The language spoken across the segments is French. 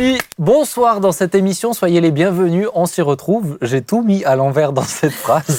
amis, bonsoir dans cette émission, soyez les bienvenus, on s'y retrouve. J'ai tout mis à l'envers dans cette phrase.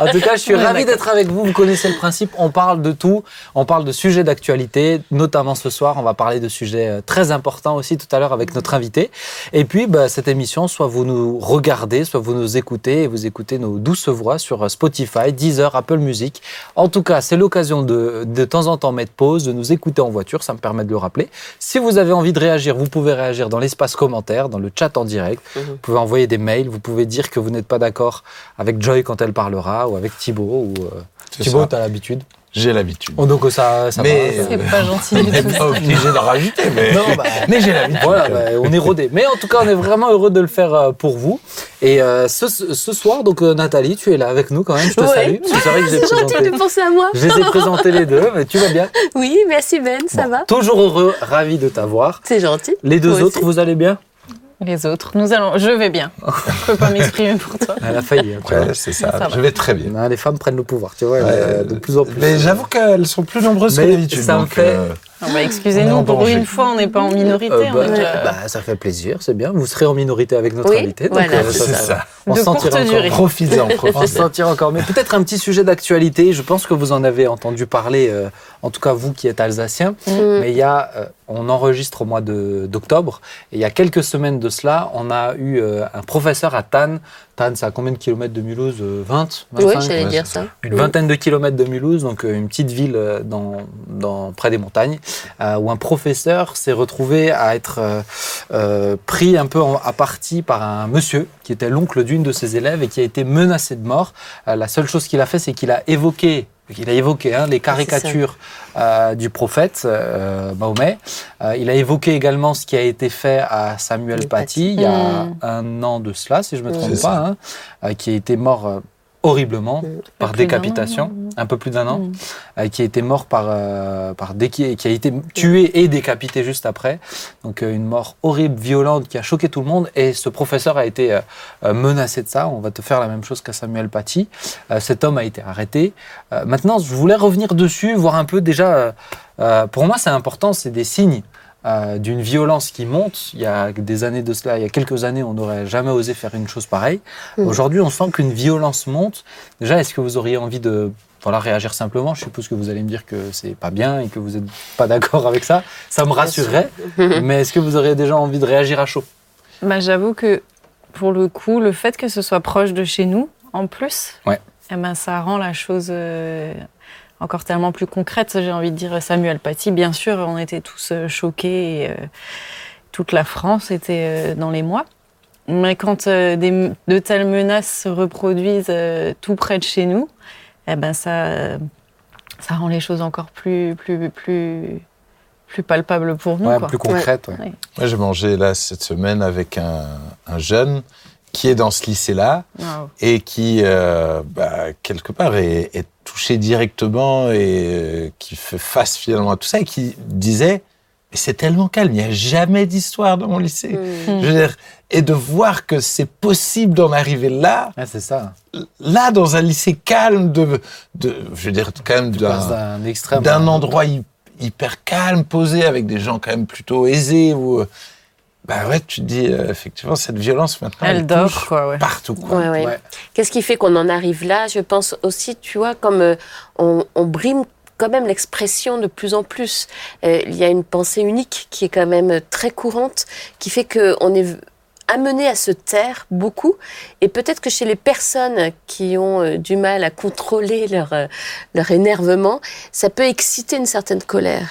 En tout cas, je suis ravi d'être avec vous, vous connaissez le principe, on parle de tout, on parle de sujets d'actualité, notamment ce soir, on va parler de sujets très importants aussi tout à l'heure avec notre invité. Et puis, cette émission, soit vous nous regardez, soit vous nous écoutez, et vous écoutez nos douces voix sur Spotify, Deezer, Apple Music. En tout cas, c'est l'occasion de temps en temps mettre pause, de nous écouter en voiture, ça me permet de le rappeler. Si vous avez envie de réagir, vous pouvez réagir dans l'espace commentaire, dans le chat en direct. Vous pouvez envoyer des mails, vous pouvez dire que vous n'êtes pas d'accord avec Joy quand elle parlera ou avec Thibaut. Ou, Thibaut, t'as l'habitude. J'ai l'habitude. Oh, donc ça mais va. C'est pas gentil du tout. On n'est pas obligé d'en rajouter, mais, mais j'ai l'habitude. Voilà, on est rodé. Mais en tout cas, on est vraiment heureux de le faire pour vous. Et ce soir, donc Nathalie, tu es là avec nous quand même. Je te salue. C'est gentil de penser à moi. Je les ai présentés les deux, mais tu vas bien? Oui, merci Ben, ça va. Toujours heureux, ravi de t'avoir. C'est gentil. Les deux autres, vous allez bien? Les autres, je vais bien. Je peux pas m'exprimer pour toi. Elle a failli. C'est ça. Je vais très bien. Non, les femmes prennent le pouvoir, tu vois, de plus en plus. Mais j'avoue qu'elles sont plus nombreuses que d'habitude. Ça me fait. Excusez-nous, pour une fois, on n'est pas en minorité. Ça fait plaisir, c'est bien. Vous serez en minorité avec notre invité. Donc, c'est ça. On se sentira encore. Profitez. On se sentira encore. Mais peut-être un petit sujet d'actualité. Je pense que vous en avez entendu parler, en tout cas vous qui êtes alsacien. Mais il y a, on enregistre au mois d'octobre. Et il y a quelques semaines de cela, on a eu un professeur à Tannes. Tannes, c'est à combien de kilomètres de Mulhouse? 20 25, oui, j'allais dire ça. Une vingtaine de kilomètres de Mulhouse, donc une petite ville près des montagnes, où un professeur s'est retrouvé à être pris un peu à partie par un monsieur qui était l'oncle d'une de ses élèves et qui a été menacé de mort. La seule chose qu'il a fait, c'est qu'il a évoqué les caricatures du prophète Mahomet. Il a évoqué également ce qui a été fait à Samuel Paty il y a un an de cela, si je ne me trompe pas, qui a été mort horriblement par décapitation, un peu plus d'un an, qui a été mort qui a été tué et décapité juste après. Donc une mort horrible, violente, qui a choqué tout le monde. Et ce professeur a été menacé de ça. On va te faire la même chose qu'à Samuel Paty. Cet homme a été arrêté. Maintenant, je voulais revenir dessus, voir un peu déjà. Pour moi, c'est important, c'est des signes. D'une violence qui monte. Il y a des années de cela, il y a quelques années, on n'aurait jamais osé faire une chose pareille. Aujourd'hui, on sent qu'une violence monte. Déjà, est-ce que vous auriez envie de réagir simplement? Je suppose que vous allez me dire que c'est pas bien et que vous n'êtes pas d'accord avec ça. Ça me rassurerait. Mais est-ce que vous auriez déjà envie de réagir à chaud? J'avoue que, pour le coup, le fait que ce soit proche de chez nous, en plus, ça rend la chose... encore tellement plus concrète, j'ai envie de dire Samuel Paty. Bien sûr, on était tous choqués. Et, toute la France était dans les mois. Mais quand de telles menaces se reproduisent tout près de chez nous, ça rend les choses encore plus palpables pour nous. Plus concrètes. Ouais. Moi, j'ai mangé là cette semaine avec un jeune qui est dans ce lycée-là et qui, quelque part, est touché directement et qui fait face finalement à tout ça et qui disait « c'est tellement calme, il n'y a jamais d'histoire dans mon lycée ». Je veux dire, et de voir que c'est possible d'en arriver là, c'est ça. Là, dans un lycée calme, je veux dire, quand même d'un extrême, d'un endroit hyper calme, posé, avec des gens quand même plutôt aisés ou... tu te dis, effectivement, cette violence, maintenant, elle dort, partout. Qu'est-ce qui fait qu'on en arrive là? Je pense aussi, tu vois, comme on brime quand même l'expression de plus en plus. Il y a une pensée unique qui est quand même très courante, qui fait qu'on est amené à se taire beaucoup. Et peut-être que chez les personnes qui ont du mal à contrôler leur énervement, ça peut exciter une certaine colère.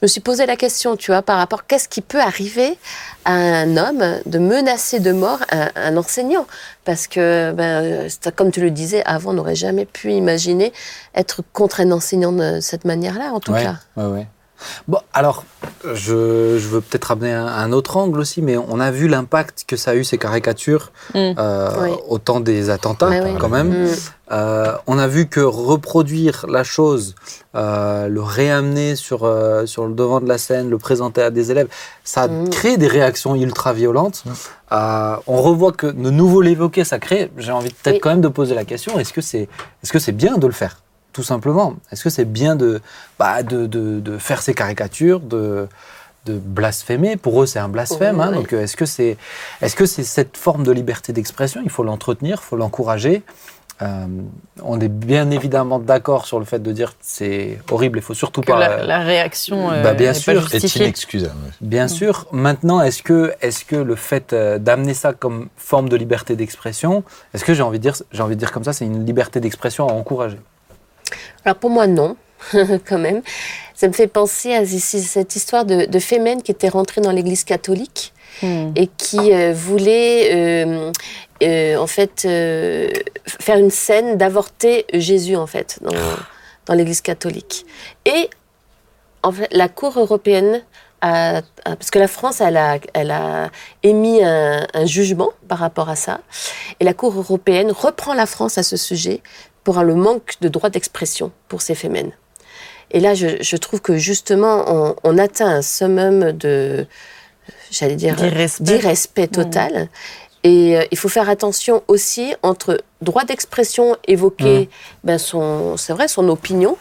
Je me suis posé la question, tu vois, par rapport qu'est-ce qui peut arriver à un homme de menacer de mort un enseignant, parce que, comme tu le disais, avant, on n'aurait jamais pu imaginer être contre un enseignant de cette manière-là, en tout cas. Oui. Bon, alors, je veux peut-être amener un autre angle aussi, mais on a vu l'impact que ça a eu, ces caricatures, au temps des attentats, quand même. On a vu que reproduire la chose, le réamener sur le devant de la scène, le présenter à des élèves, ça crée des réactions ultra-violentes. On revoit que de nouveau l'évoquer, ça crée... J'ai envie peut-être quand même de poser la question, est-ce que c'est bien de le faire ? Tout simplement. Est-ce que c'est bien de faire ces caricatures, de blasphémer. Pour eux, c'est un blasphème. Hein, oui. Donc, est-ce que c'est cette forme de liberté d'expression ? Il faut l'entretenir, il faut l'encourager. On est bien évidemment d'accord sur le fait de dire que c'est horrible, il ne faut surtout que pas... La réaction est inexcusable. Bien sûr. Maintenant, est-ce que le fait d'amener ça comme forme de liberté d'expression, est-ce que j'ai envie de dire comme ça, c'est une liberté d'expression à encourager ? Alors pour moi, non, quand même. Ça me fait penser à cette histoire de Fémen qui était rentrée dans l'Église catholique et qui voulait... En fait, faire une scène d'avorter Jésus, en fait, dans l'Église catholique. Et en fait, la Cour européenne, parce que la France, elle a émis un jugement par rapport à ça, et la Cour européenne reprend la France à ce sujet pour le manque de droit d'expression pour ces fémènes. Et là, je trouve que justement, on atteint un summum d'irrespect total. Et il faut faire attention aussi entre droit d'expression, évoquer son opinion,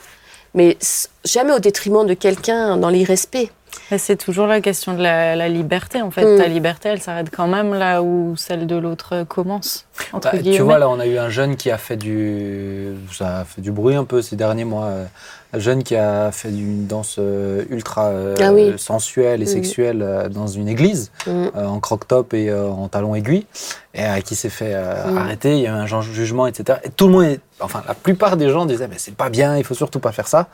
mais jamais au détriment de quelqu'un dans l'irrespect. Et c'est toujours la question de la liberté, en fait. Ta liberté, elle s'arrête quand même là où celle de l'autre commence, entre guillemets. Tu vois, là, on a eu un jeune qui a fait ça a fait du bruit un peu ces derniers mois. Un jeune qui a fait une danse ultra sensuelle et sexuelle dans une église, en croc-top et en talons aiguilles, et qui s'est fait arrêter. Il y a eu un jugement, etc. Et tout le monde, la plupart des gens disaient, mais c'est pas bien, il faut surtout pas faire ça.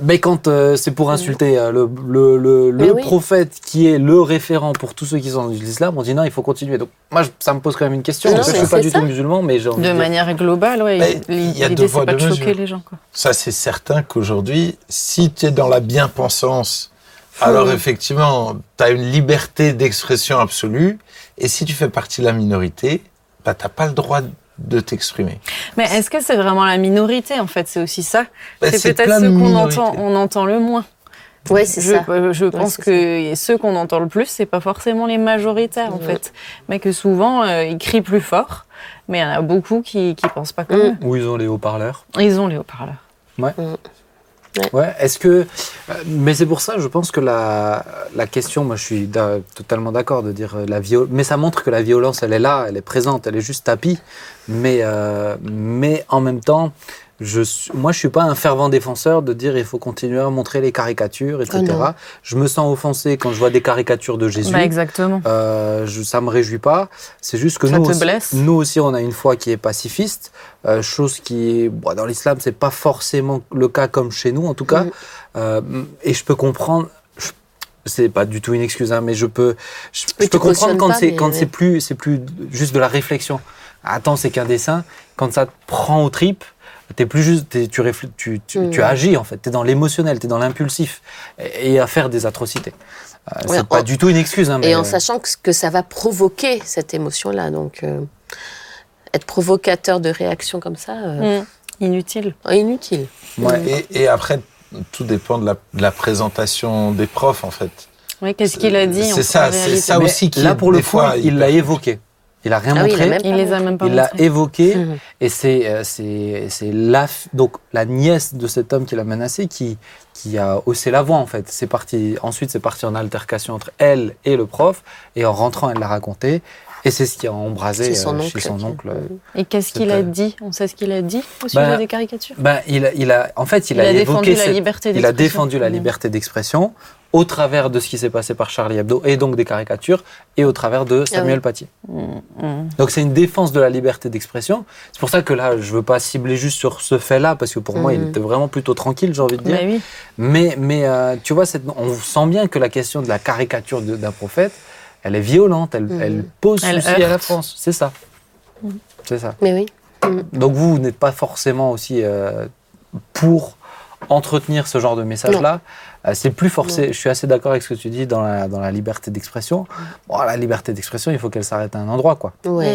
Mais quand c'est pour insulter le prophète qui est le référent pour tous ceux qui sont dans l'islam, on dit non, il faut continuer. Donc moi, ça me pose quand même une question. Non, je suis pas du tout musulman, mais j'ai envie de manière globale, l'idée c'est pas de choquer les gens, quoi. Ça, c'est certain qu'aujourd'hui, si tu es dans la bien-pensance, alors effectivement, tu as une liberté d'expression absolue, et si tu fais partie de la minorité, t'as pas le droit de t'exprimer. Mais est-ce que c'est vraiment la minorité, en fait ? C'est aussi ça. C'est peut-être ceux qu'on entend le moins. Oui, c'est ça. Je pense que ceux qu'on entend le plus, c'est pas forcément les majoritaires, en fait. Mais que souvent, ils crient plus fort, mais il y en a beaucoup qui pensent pas comme eux. Ou ils ont les haut-parleurs. Ouais. Ouais, est-ce que... Mais c'est pour ça, je pense que la question, moi je suis totalement d'accord de dire la violence, mais ça montre que la violence, elle est là, elle est présente, elle est juste tapie, mais en même temps, moi je suis pas un fervent défenseur de dire il faut continuer à montrer les caricatures, etc. Je me sens offensé quand je vois des caricatures de Jésus. Bah exactement. Ça me réjouit pas. C'est juste que nous aussi, on a une foi qui est pacifiste, chose qui, dans l'islam, c'est pas forcément le cas comme chez nous, en tout cas. Et je peux comprendre. C'est pas du tout une excuse, hein, mais je peux comprendre quand c'est plus juste de la réflexion. Attends, c'est qu'un dessin. Quand ça te prend aux tripes. T'es plus juste, tu agis en fait, t'es dans l'émotionnel, t'es dans l'impulsif et à faire des atrocités. C'est pas du tout une excuse. Hein, mais et en sachant que ça va provoquer cette émotion-là, donc être provocateur de réactions comme ça, inutile. Ouais. Et après, tout dépend de la présentation des profs en fait. Oui, qu'est-ce qu'il a dit ? C'est ça aussi qui là pour le coup, il l'a évoqué. Il a rien montré. Il les a même pas montré. L'a évoqué. Et c'est donc la nièce de cet homme qui l'a menacé qui a haussé la voix en fait. Ensuite c'est parti en altercation entre elle et le prof. Et en rentrant, elle l'a raconté. Et c'est ce qui a embrasé chez son oncle. Et qu'est-ce qu'il a dit ? On sait ce qu'il a dit au sujet des caricatures ? Il a défendu la liberté d'expression au travers de ce qui s'est passé par Charlie Hebdo et donc des caricatures, et au travers de Samuel Paty. Donc c'est une défense de la liberté d'expression. C'est pour ça que là, je ne veux pas cibler juste sur ce fait-là, parce que pour moi, il était vraiment plutôt tranquille, j'ai envie de dire. Bah oui. Mais tu vois, on sent bien que la question de la caricature d'un prophète, elle est violente, elle pose souci à la France. C'est ça. C'est ça. Mais oui. Donc vous n'êtes pas forcément aussi pour entretenir ce genre de message-là. C'est plus forcé. Je suis assez d'accord avec ce que tu dis dans la liberté d'expression. Bon, la liberté d'expression, il faut qu'elle s'arrête à un endroit, quoi. Oui.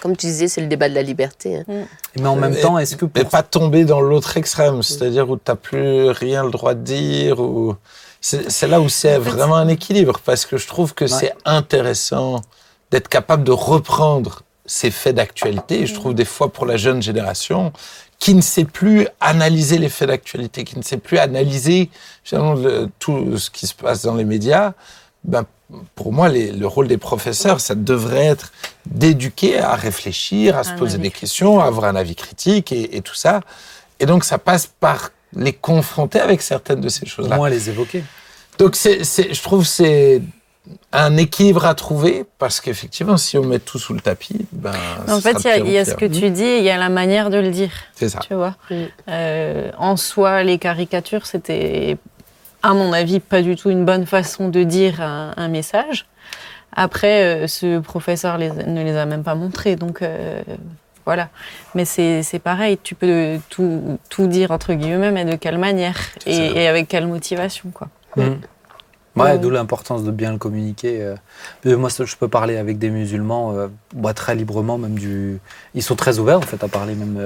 Comme tu disais, c'est le débat de la liberté. Hein. Mais en même temps, est-ce que... Mais pas tomber dans l'autre extrême, c'est-à-dire où tu n'as plus rien le droit de dire, ou... C'est là où c'est vraiment un équilibre, parce que je trouve que c'est intéressant d'être capable de reprendre ces faits d'actualité. Je trouve des fois, pour la jeune génération... qui ne sait plus analyser les faits d'actualité, qui ne sait plus analyser finalement tout ce qui se passe dans les médias, ben, pour moi, le rôle des professeurs, ça devrait être d'éduquer à réfléchir, à se poser des questions, à avoir un avis critique et tout ça. Et donc, ça passe par les confronter avec certaines de ces choses-là. Au moins, les évoquer. Donc, je trouve que c'est un équilibre à trouver, parce qu'effectivement, si on met tout sous le tapis, ben, en fait, il y a ce que tu dis et il y a la manière de le dire. C'est ça. Tu vois. Oui. En soi, les caricatures, c'était, à mon avis, pas du tout une bonne façon de dire un message. Après, ce professeur ne les a même pas montrés, donc voilà. Mais c'est pareil, tu peux tout dire, entre guillemets, mais de quelle manière et avec quelle motivation, quoi. Mmh. Ouais, d'où l'importance de bien le communiquer. Moi, je peux parler avec des musulmans très librement, même ils sont très ouverts en fait à parler même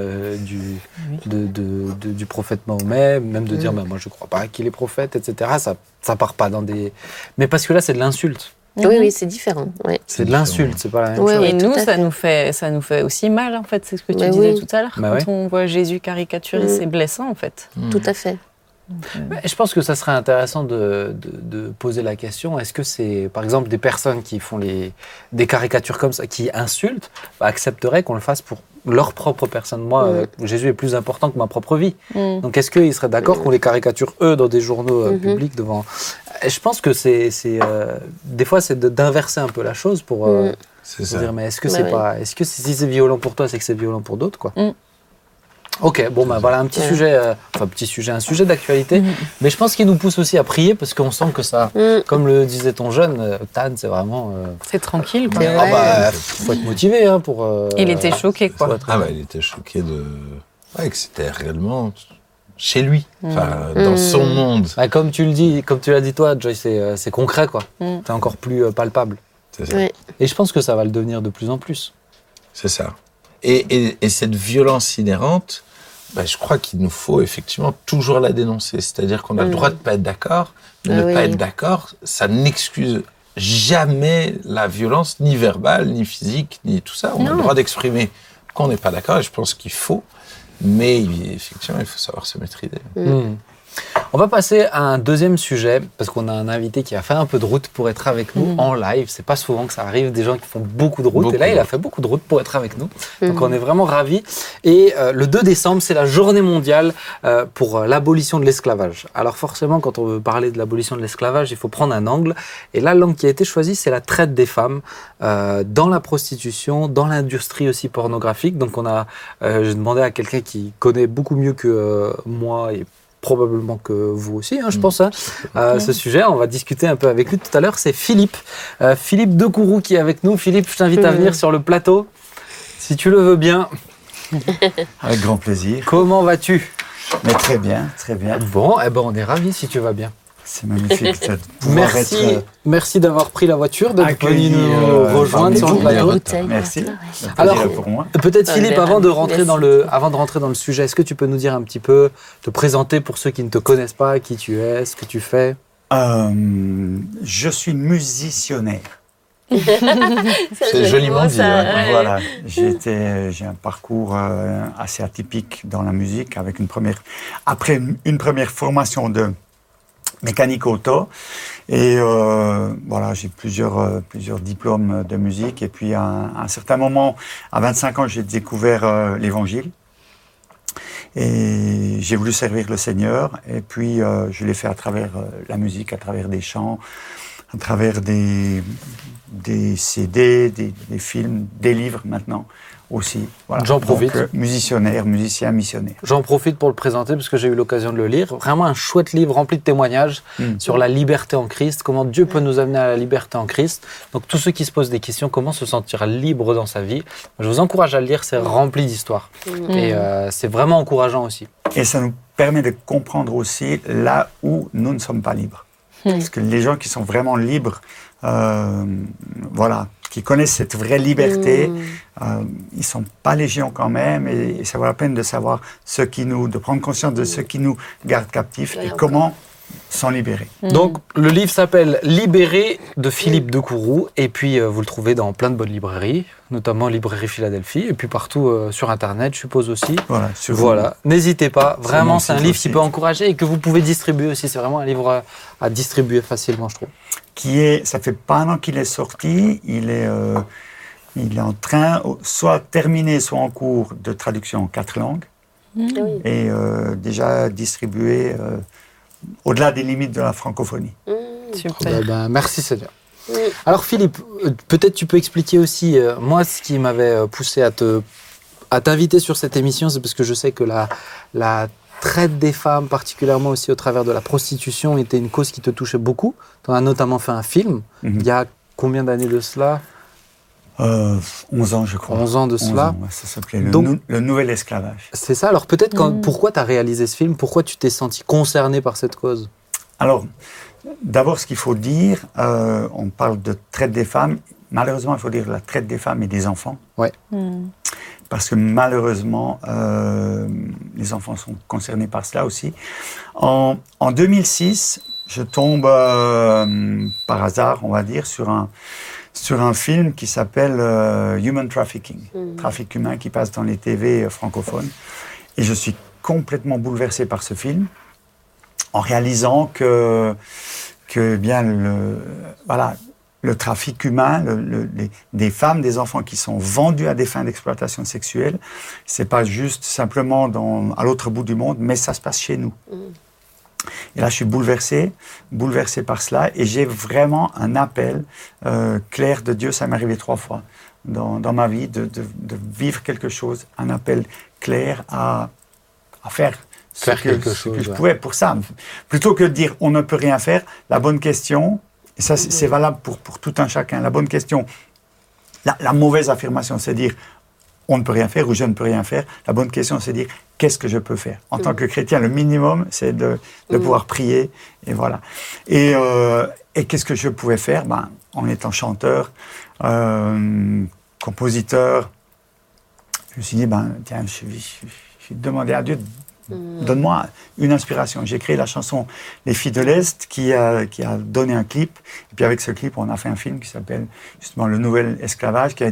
du prophète Mahomet, même de dire bah, moi je crois pas qu'il est prophète, etc. Ça part pas dans des, mais parce que là c'est de l'insulte. Oui, c'est différent. Ouais. C'est de l'insulte, c'est pas la même chose. Et nous, ça nous fait aussi mal, en fait. C'est ce que tu disais tout à l'heure. Quand on voit Jésus caricaturé, c'est blessant, en fait. Tout à fait. Je pense que ça serait intéressant de poser la question, est-ce que c'est, par exemple, des personnes qui font des caricatures comme ça, qui insultent, accepteraient qu'on le fasse pour leur propre personne. Moi, Jésus est plus important que ma propre vie. Donc, est-ce qu'ils seraient d'accord qu'on les caricature, eux, dans des journaux publics devant... Je pense que c'est des fois, c'est d'inverser un peu la chose pour, pour dire, mais est-ce que est-ce que si c'est violent pour toi, c'est que c'est violent pour d'autres, quoi. Ok, bon, voilà un petit sujet, un sujet d'actualité, mais je pense qu'il nous pousse aussi à prier, parce qu'on sent que ça, comme le disait ton jeune, Tannes, c'est vraiment... c'est tranquille, quoi. Faut être motivé, hein, pour... il était choqué, quoi. Il était choqué que c'était réellement chez lui, dans son monde. Comme tu le dis, comme tu l'as dit toi, Joy, c'est concret, quoi. C'est encore plus palpable. C'est ça. Oui. Et je pense que ça va le devenir de plus en plus. C'est ça. Et cette violence inhérente, je crois qu'il nous faut effectivement toujours la dénoncer. C'est-à-dire qu'on a le droit de ne pas être d'accord, mais ne pas être d'accord, ça n'excuse jamais la violence, ni verbale, ni physique, ni tout ça. On a le droit d'exprimer qu'on n'est pas d'accord, et je pense qu'il faut, mais effectivement, il faut savoir se maîtriser. On va passer à un deuxième sujet, parce qu'on a un invité qui a fait un peu de route pour être avec nous en live. C'est pas souvent que ça arrive, des gens qui font beaucoup de route. Et là, il a fait beaucoup de route pour être avec nous. Donc, on est vraiment ravis. Et le 2 décembre, c'est la journée mondiale pour l'abolition de l'esclavage. Alors forcément, quand on veut parler de l'abolition de l'esclavage, il faut prendre un angle. Et là, l'angle qui a été choisi, c'est la traite des femmes dans la prostitution, dans l'industrie aussi pornographique. Donc, j'ai demandé à quelqu'un qui connaît beaucoup mieux que moi et probablement que vous aussi, je pense, ce sujet. On va discuter un peu avec lui tout à l'heure. C'est Philippe Decourroux qui est avec nous. Philippe, je t'invite à venir sur le plateau, si tu le veux bien. Avec grand plaisir. Comment vas-tu ? Mais très bien, très bien. Bon, on est ravis si tu vas bien. C'est magnifique. Merci d'avoir pris la voiture, d'être venu nous rejoindre sur le plateau. Merci. Alors, pour moi. Peut-être Philippe, avant de rentrer dans le sujet, est-ce que tu peux nous dire un petit peu, te présenter pour ceux qui ne te connaissent pas, qui tu es, ce que tu fais ? Je suis musiciennaire. C'est joliment dit. Voilà. J'ai un parcours assez atypique dans la musique, avec une première formation de mécanique auto, et j'ai plusieurs diplômes de musique, et puis à un certain moment, à 25 ans, j'ai découvert l'Évangile, et j'ai voulu servir le Seigneur, et puis je l'ai fait à travers la musique, à travers des chants, à travers des CD, des films, des livres maintenant aussi. Voilà. J'en profite. Donc, musicien, missionnaire. J'en profite pour le présenter parce que j'ai eu l'occasion de le lire. Vraiment un chouette livre rempli de témoignages sur la liberté en Christ, comment Dieu peut nous amener à la liberté en Christ. Donc tous ceux qui se posent des questions, comment se sentir libre dans sa vie, je vous encourage à le lire, c'est rempli d'histoires. Et c'est vraiment encourageant aussi. Et ça nous permet de comprendre aussi là où nous ne sommes pas libres. Parce que les gens qui sont vraiment libres, qui connaissent cette vraie liberté, ils ne sont pas légion quand même, et ça vaut la peine de savoir de prendre conscience de ce qui nous garde captifs et comment s'en libérer. Donc, le livre s'appelle « Libérer » de Philippe Decourroux. Et puis, vous le trouvez dans plein de bonnes librairies, notamment Librairie Philadelphie, et puis partout sur Internet, je suppose aussi. Voilà. Voilà. N'hésitez pas. Vraiment, c'est un livre qui peut encourager et que vous pouvez distribuer aussi. C'est vraiment un livre à distribuer facilement, je trouve. Ça fait pas un an qu'il est sorti. Il est en train, soit terminé, soit en cours de traduction en 4 langues. Et déjà distribué... au-delà des limites de la francophonie. Super. Ben, merci Seigneur. Alors Philippe, peut-être tu peux expliquer aussi, moi ce qui m'avait poussé à t'inviter sur cette émission, c'est parce que je sais que la traite des femmes, particulièrement aussi au travers de la prostitution, était une cause qui te touchait beaucoup. Tu en as notamment fait un film, il y a combien d'années de cela ? 11 ans, je crois. 11 ans de cela. Ça s'appelait le Nouvel Esclavage. C'est ça. Alors, peut-être, pourquoi tu as réalisé ce film ? Pourquoi tu t'es senti concerné par cette cause ? Alors, d'abord, ce qu'il faut dire, on parle de traite des femmes. Malheureusement, il faut dire la traite des femmes et des enfants. Ouais. Parce que malheureusement, les enfants sont concernés par cela aussi. En 2006, je tombe, par hasard, on va dire, sur un film qui s'appelle Human Trafficking, trafic humain qui passe dans les TV francophones. Et je suis complètement bouleversé par ce film, en réalisant que le trafic humain, des femmes, des enfants qui sont vendus à des fins d'exploitation sexuelle, c'est pas juste simplement à l'autre bout du monde, mais ça se passe chez nous. Et là, je suis bouleversé par cela. Et j'ai vraiment un appel clair de Dieu. Ça m'est arrivé 3 fois dans ma vie de vivre quelque chose. Un appel clair à faire ce que je pouvais pour ça. Plutôt que de dire on ne peut rien faire, la bonne question, et ça c'est valable pour tout un chacun, la bonne question, la mauvaise affirmation, c'est dire on ne peut rien faire ou je ne peux rien faire. La bonne question, c'est de dire qu'est-ce que je peux faire ? En tant que chrétien, le minimum, c'est de pouvoir prier. Et voilà. Et qu'est-ce que je pouvais faire ? En étant chanteur, compositeur, je me suis dit, je suis demandé à Dieu, donne-moi une inspiration. J'ai créé la chanson « Les filles de l'Est » qui a donné un clip. Et puis avec ce clip, on a fait un film qui s'appelle justement « Le Nouvel Esclavage » qui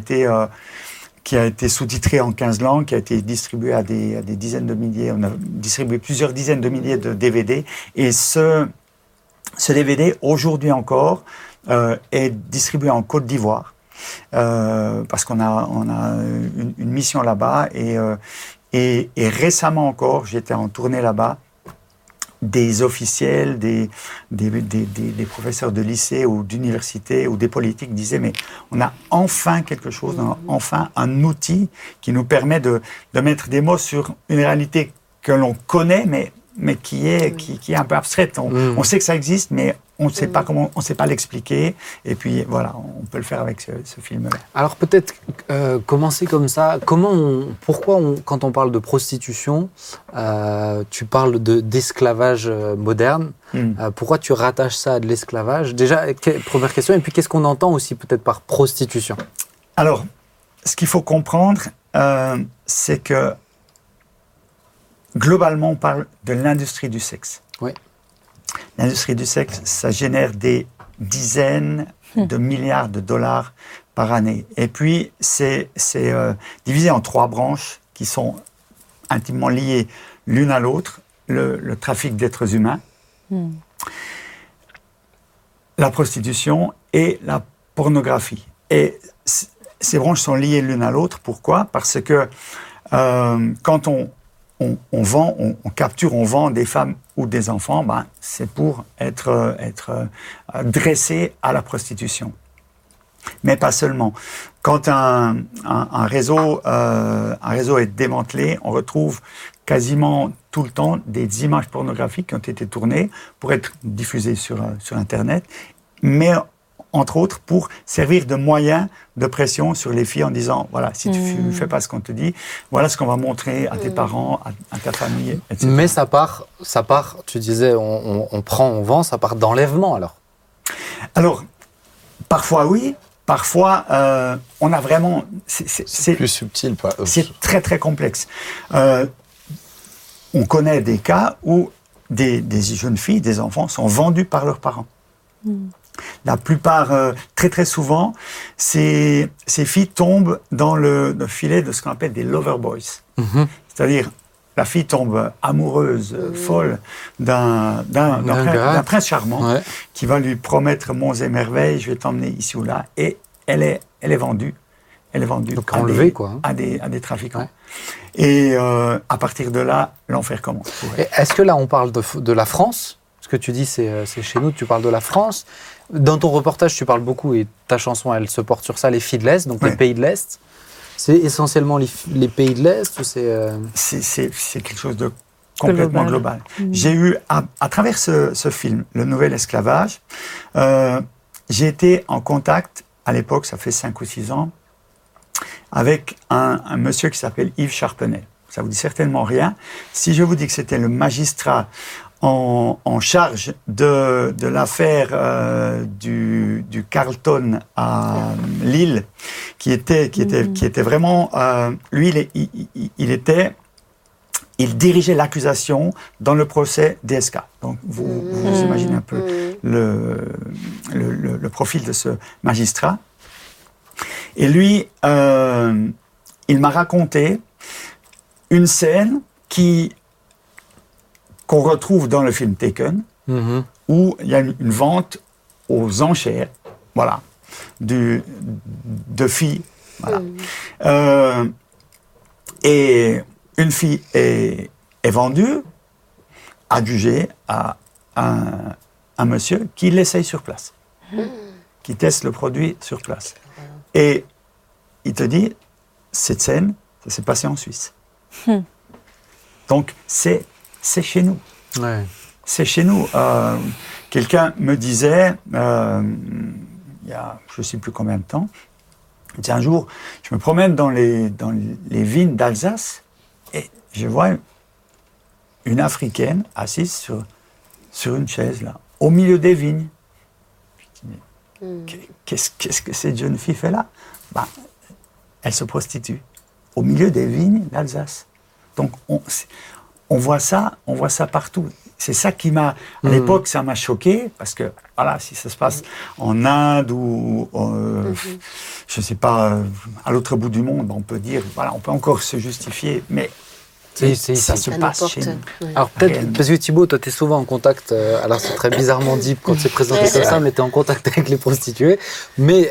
a été sous-titré en 15 langues, qui a été distribué à des dizaines de milliers. On a distribué plusieurs dizaines de milliers de DVD. Et ce DVD, aujourd'hui encore, est distribué en Côte d'Ivoire, parce qu'on a une mission là-bas. Et récemment encore, j'étais en tournée là-bas, des officiels, des professeurs de lycée ou d'université ou des politiques disaient « mais on a enfin quelque chose, on a enfin un outil qui nous permet de mettre des mots sur une réalité que l'on connaît mais qui est un peu abstraite. On sait que ça existe, mais on ne sait pas comment, on ne sait pas l'expliquer. Et puis voilà, on peut le faire avec ce film-là. Alors peut-être commencer comme ça. Quand on parle de prostitution, tu parles d'esclavage moderne. Pourquoi tu rattaches ça à de l'esclavage ? Déjà, première question. Et puis qu'est-ce qu'on entend aussi peut-être par prostitution ? Alors, ce qu'il faut comprendre, c'est que globalement, on parle de l'industrie du sexe. Oui. L'industrie du sexe, ça génère des dizaines de milliards de dollars par année. Et puis, c'est divisé en 3 branches qui sont intimement liées l'une à l'autre. Le trafic d'êtres humains, la prostitution et la pornographie. Et ces branches sont liées l'une à l'autre. Pourquoi ? Parce que quand on vend des femmes ou des enfants, c'est pour être dressé à la prostitution. Mais pas seulement. Quand un réseau est démantelé, on retrouve quasiment tout le temps des images pornographiques qui ont été tournées pour être diffusées sur Internet, mais entre autres pour servir de moyen de pression sur les filles en disant voilà, si tu ne fais pas ce qu'on te dit, voilà ce qu'on va montrer à tes parents, à ta famille, etc. Mais ça part, tu disais, on vend, ça part d'enlèvement alors ? Alors, parfois oui, parfois on a vraiment... C'est plus subtil. C'est très très complexe. On connaît des cas où des jeunes filles, des enfants, sont vendus par leurs parents. Mmh. La plupart, très très souvent, ces filles tombent dans le filet de ce qu'on appelle des lover boys. Mmh. C'est-à-dire, la fille tombe amoureuse, folle d'un prince charmant, ouais, qui va lui promettre monts et merveilles, je vais t'emmener ici ou là, et elle est vendue. Elle est vendue à des trafiquants. Ouais. Et à partir de là, l'enfer commence. Et est-ce que là, on parle de la France? Ce que tu dis, c'est chez nous, tu parles de la France. Dans ton reportage, tu parles beaucoup, et ta chanson, elle se porte sur ça, les filles de l'Est, donc, ouais, les pays de l'Est. C'est essentiellement les pays de l'Est ou c'est quelque chose de complètement global. Mmh. J'ai eu, à travers ce film, Le Nouvel Esclavage, j'ai été en contact, à l'époque, ça fait 5 ou 6 ans, avec un monsieur qui s'appelle Yves Charpenet. Ça ne vous dit certainement rien. Si je vous dis que c'était le magistrat en charge de l'affaire du Carlton à Lille, qui était vraiment... lui, il dirigeait l'accusation dans le procès DSK. Donc, vous imaginez un peu le profil de ce magistrat. Et lui, il m'a raconté une scène qu'on retrouve dans le film Taken, mm-hmm, où il y a une vente aux enchères, voilà, de filles, voilà. Mm. Et une fille est vendue, adjugée à un monsieur qui l'essaye sur place, qui teste le produit sur place. Et il te dit, cette scène, ça s'est passé en Suisse. Mm. Donc, c'est chez nous. Ouais. C'est chez nous. Quelqu'un me disait, il y a je ne sais plus combien de temps, un jour, je me promène dans les vignes d'Alsace et je vois une Africaine assise sur une chaise, là, au milieu des vignes. Je me dis, qu'est-ce que cette jeune fille fait là? Ben, elle se prostitue au milieu des vignes d'Alsace. Donc, on voit ça partout. C'est ça qui m'a... À l'époque, ça m'a choqué, parce que, voilà, si ça se passe en Inde ou, je ne sais pas, à l'autre bout du monde, on peut dire, voilà, on peut encore se justifier, mais ça se passe chez nous. Alors peut-être, parce que Thibaut, toi, tu es souvent en contact, alors c'est très bizarrement dit quand c'est présenté comme ça, mais tu es en contact avec les prostituées. Mais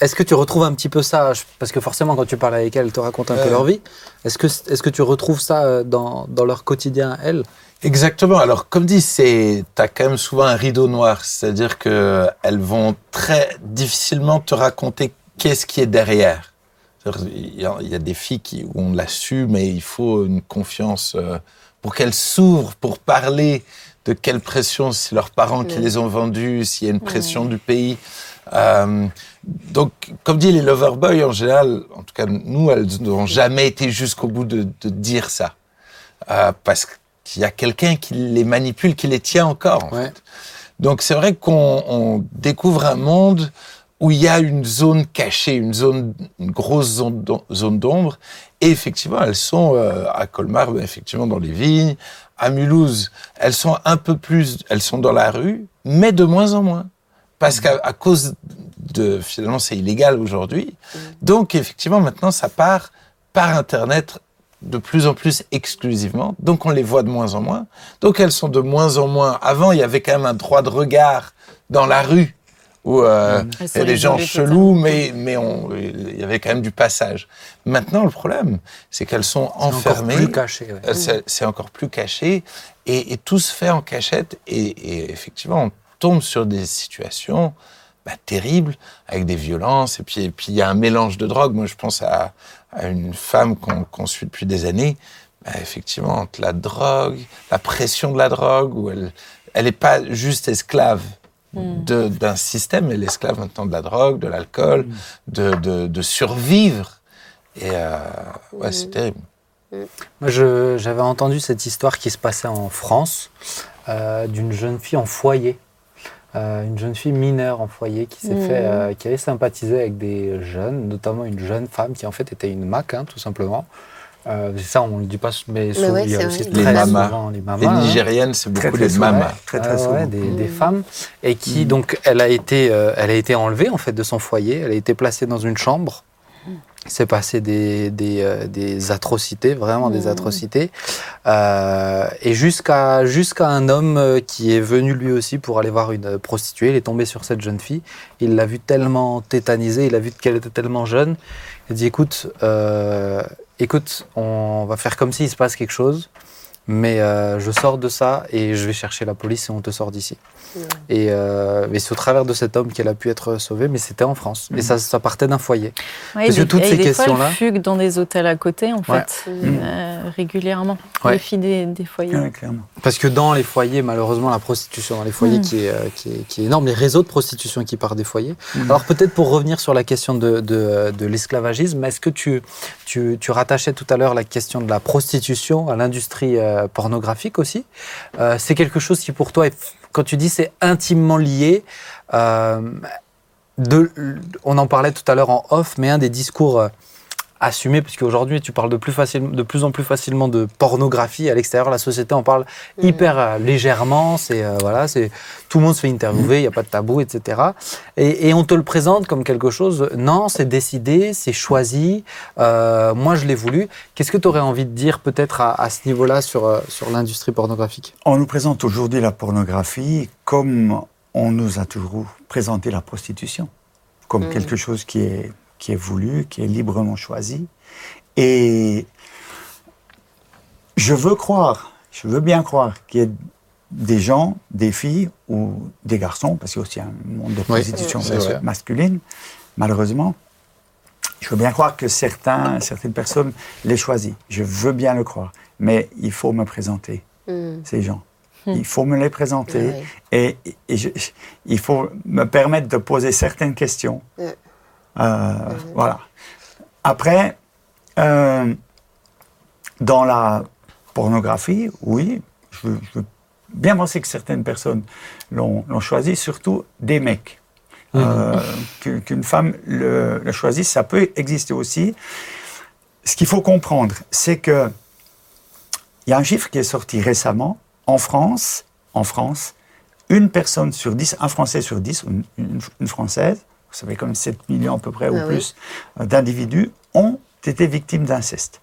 est-ce que tu retrouves un petit peu ça? Parce que forcément, quand tu parles avec elles, elles te racontent un peu leur vie. Est-ce que tu retrouves ça dans leur quotidien, elles? Exactement. Alors, comme dit, tu as quand même souvent un rideau noir. C'est-à-dire qu'elles vont très difficilement te raconter qu'est-ce qui est derrière. Il y a des filles où on l'assume, mais il faut une confiance pour qu'elles s'ouvrent, pour parler de quelle pression, si leurs parents qui les ont vendues, s'il y a une pression du pays. Donc, comme dit les lover boys, en général, en tout cas nous, elles n'ont jamais été jusqu'au bout de dire ça. Parce qu'il y a quelqu'un qui les manipule, qui les tient encore, en fait. Donc, c'est vrai qu'on découvre un monde où il y a une zone cachée, une grosse zone d'ombre. Et effectivement, elles sont à Colmar, effectivement dans les vignes, à Mulhouse, elles sont dans la rue, mais de moins en moins. Parce qu'à cause de, finalement, c'est illégal aujourd'hui. Donc, effectivement, maintenant, ça part par Internet de plus en plus exclusivement. Donc, on les voit de moins en moins. Donc, elles sont de moins en moins. Avant, il y avait quand même un droit de regard dans la rue, où il y a des gens chelous, mais il y avait quand même du passage. Maintenant, le problème, c'est qu'elles sont enfermées. Encore plus caché, ouais. C'est encore plus caché. Et tout se fait en cachette. Et effectivement, on tombe sur des situations terribles, avec des violences. Et puis, il y a un mélange de drogues. Moi, je pense à une femme qu'on suit depuis des années. Effectivement, entre la drogue, la pression de la drogue, où elle n'est pas juste esclave d'un système, et l'esclave maintenant de la drogue, de l'alcool, de survivre. Et c'est terrible. Moi, j'avais entendu cette histoire qui se passait en France, d'une jeune fille en foyer, une jeune fille mineure en foyer qui s'est qui avait sympathisé avec des jeunes, notamment une jeune femme qui en fait était une mac, tout simplement, Ça, on ne le dit pas, mais il y a aussi très souvent les mamas. Les Nigériennes, c'est beaucoup les mamas. Très souvent. Des femmes. Et qui, donc, elle a été enlevée, en fait, de son foyer. Elle a été placée dans une chambre. Il s'est passé des atrocités, vraiment des atrocités. Et jusqu'à un homme qui est venu lui aussi pour aller voir une prostituée. Il est tombé sur cette jeune fille. Il l'a vue tellement tétanisée, il a vu qu'elle était tellement jeune. Il dit, écoute, on va faire comme s'il se passe quelque chose. Mais je sors de ça et je vais chercher la police et on te sort d'ici. Mmh. Et c'est au travers de cet homme qu'elle a pu être sauvée, mais c'était en France. Mmh. Et ça partait d'un foyer. Ouais, parce que toutes ces questions-là. Elle fugue dans des hôtels à côté, en fait, régulièrement. Ouais. Les filles des foyers. Ouais, clairement. Parce que dans les foyers, malheureusement, la prostitution dans les foyers qui est énorme, les réseaux de prostitution qui partent des foyers. Mmh. Alors peut-être pour revenir sur la question de l'esclavagisme, est-ce que tu rattachais tout à l'heure la question de la prostitution à l'industrie pornographique aussi. C'est quelque chose qui, pour toi, quand tu dis c'est intimement lié, on en parlait tout à l'heure en off, mais un des discours assumés, parce qu'aujourd'hui, tu parles de plus en plus facilement de pornographie. À l'extérieur, la société en parle hyper légèrement. Tout le monde se fait interviewer, il n'y a pas de tabou, etc. Et on te le présente comme quelque chose. Non, c'est décidé, c'est choisi. Moi, je l'ai voulu. Qu'est-ce que tu aurais envie de dire peut-être à ce niveau-là sur l'industrie pornographique ? On nous présente aujourd'hui la pornographie comme on nous a toujours présenté la prostitution, comme quelque chose qui est voulu, qui est librement choisi. Et je veux bien croire qu'il y ait des gens, des filles ou des garçons, parce qu'il y a aussi un monde de prostitution masculine, malheureusement, je veux bien croire que certaines personnes les choisissent. Je veux bien le croire. Mais il faut me présenter ces gens. Il faut me les présenter et il faut me permettre de poser certaines questions. Voilà. Après, dans la pornographie, oui, je veux bien penser que certaines personnes l'ont choisi, surtout des mecs. Qu'une femme le choisisse, ça peut exister aussi. Ce qu'il faut comprendre, c'est que il y a un chiffre qui est sorti récemment en France, une personne sur 10, un Français sur 10, une Française. Vous savez, comme 7 millions à peu près ou plus d'individus ont été victimes d'inceste.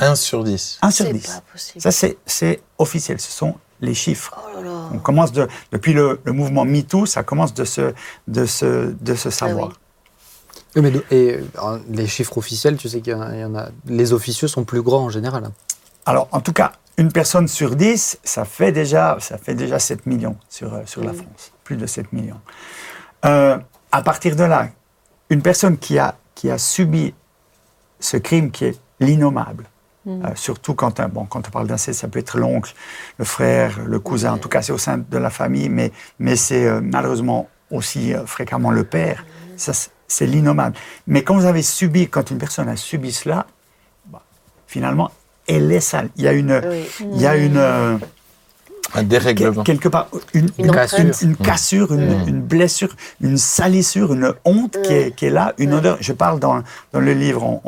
1 sur 10. 1 sur 10. C'est pas possible. Ça, c'est officiel. Ce sont les chiffres. Oh là là. On commence depuis le mouvement MeToo, ça commence de se savoir. Mais les chiffres officiels, tu sais qu'il y en a. Les officieux sont plus grands en général. Alors, en tout cas, une personne sur 10, ça fait déjà 7 millions sur la France. Plus de 7 millions. À partir de là, une personne qui a subi ce crime qui est l'innommable, surtout quand on parle d'inceste, ça peut être l'oncle, le frère, le cousin, en tout cas c'est au sein de la famille, mais c'est malheureusement aussi fréquemment le père, ça, c'est l'innommable. Mais quand une personne a subi cela, finalement, elle est sale. Il y a une un dérèglement. Quelque part, une cassure, une blessure, une salissure, une honte qui est là, une odeur. Je parle dans le livre,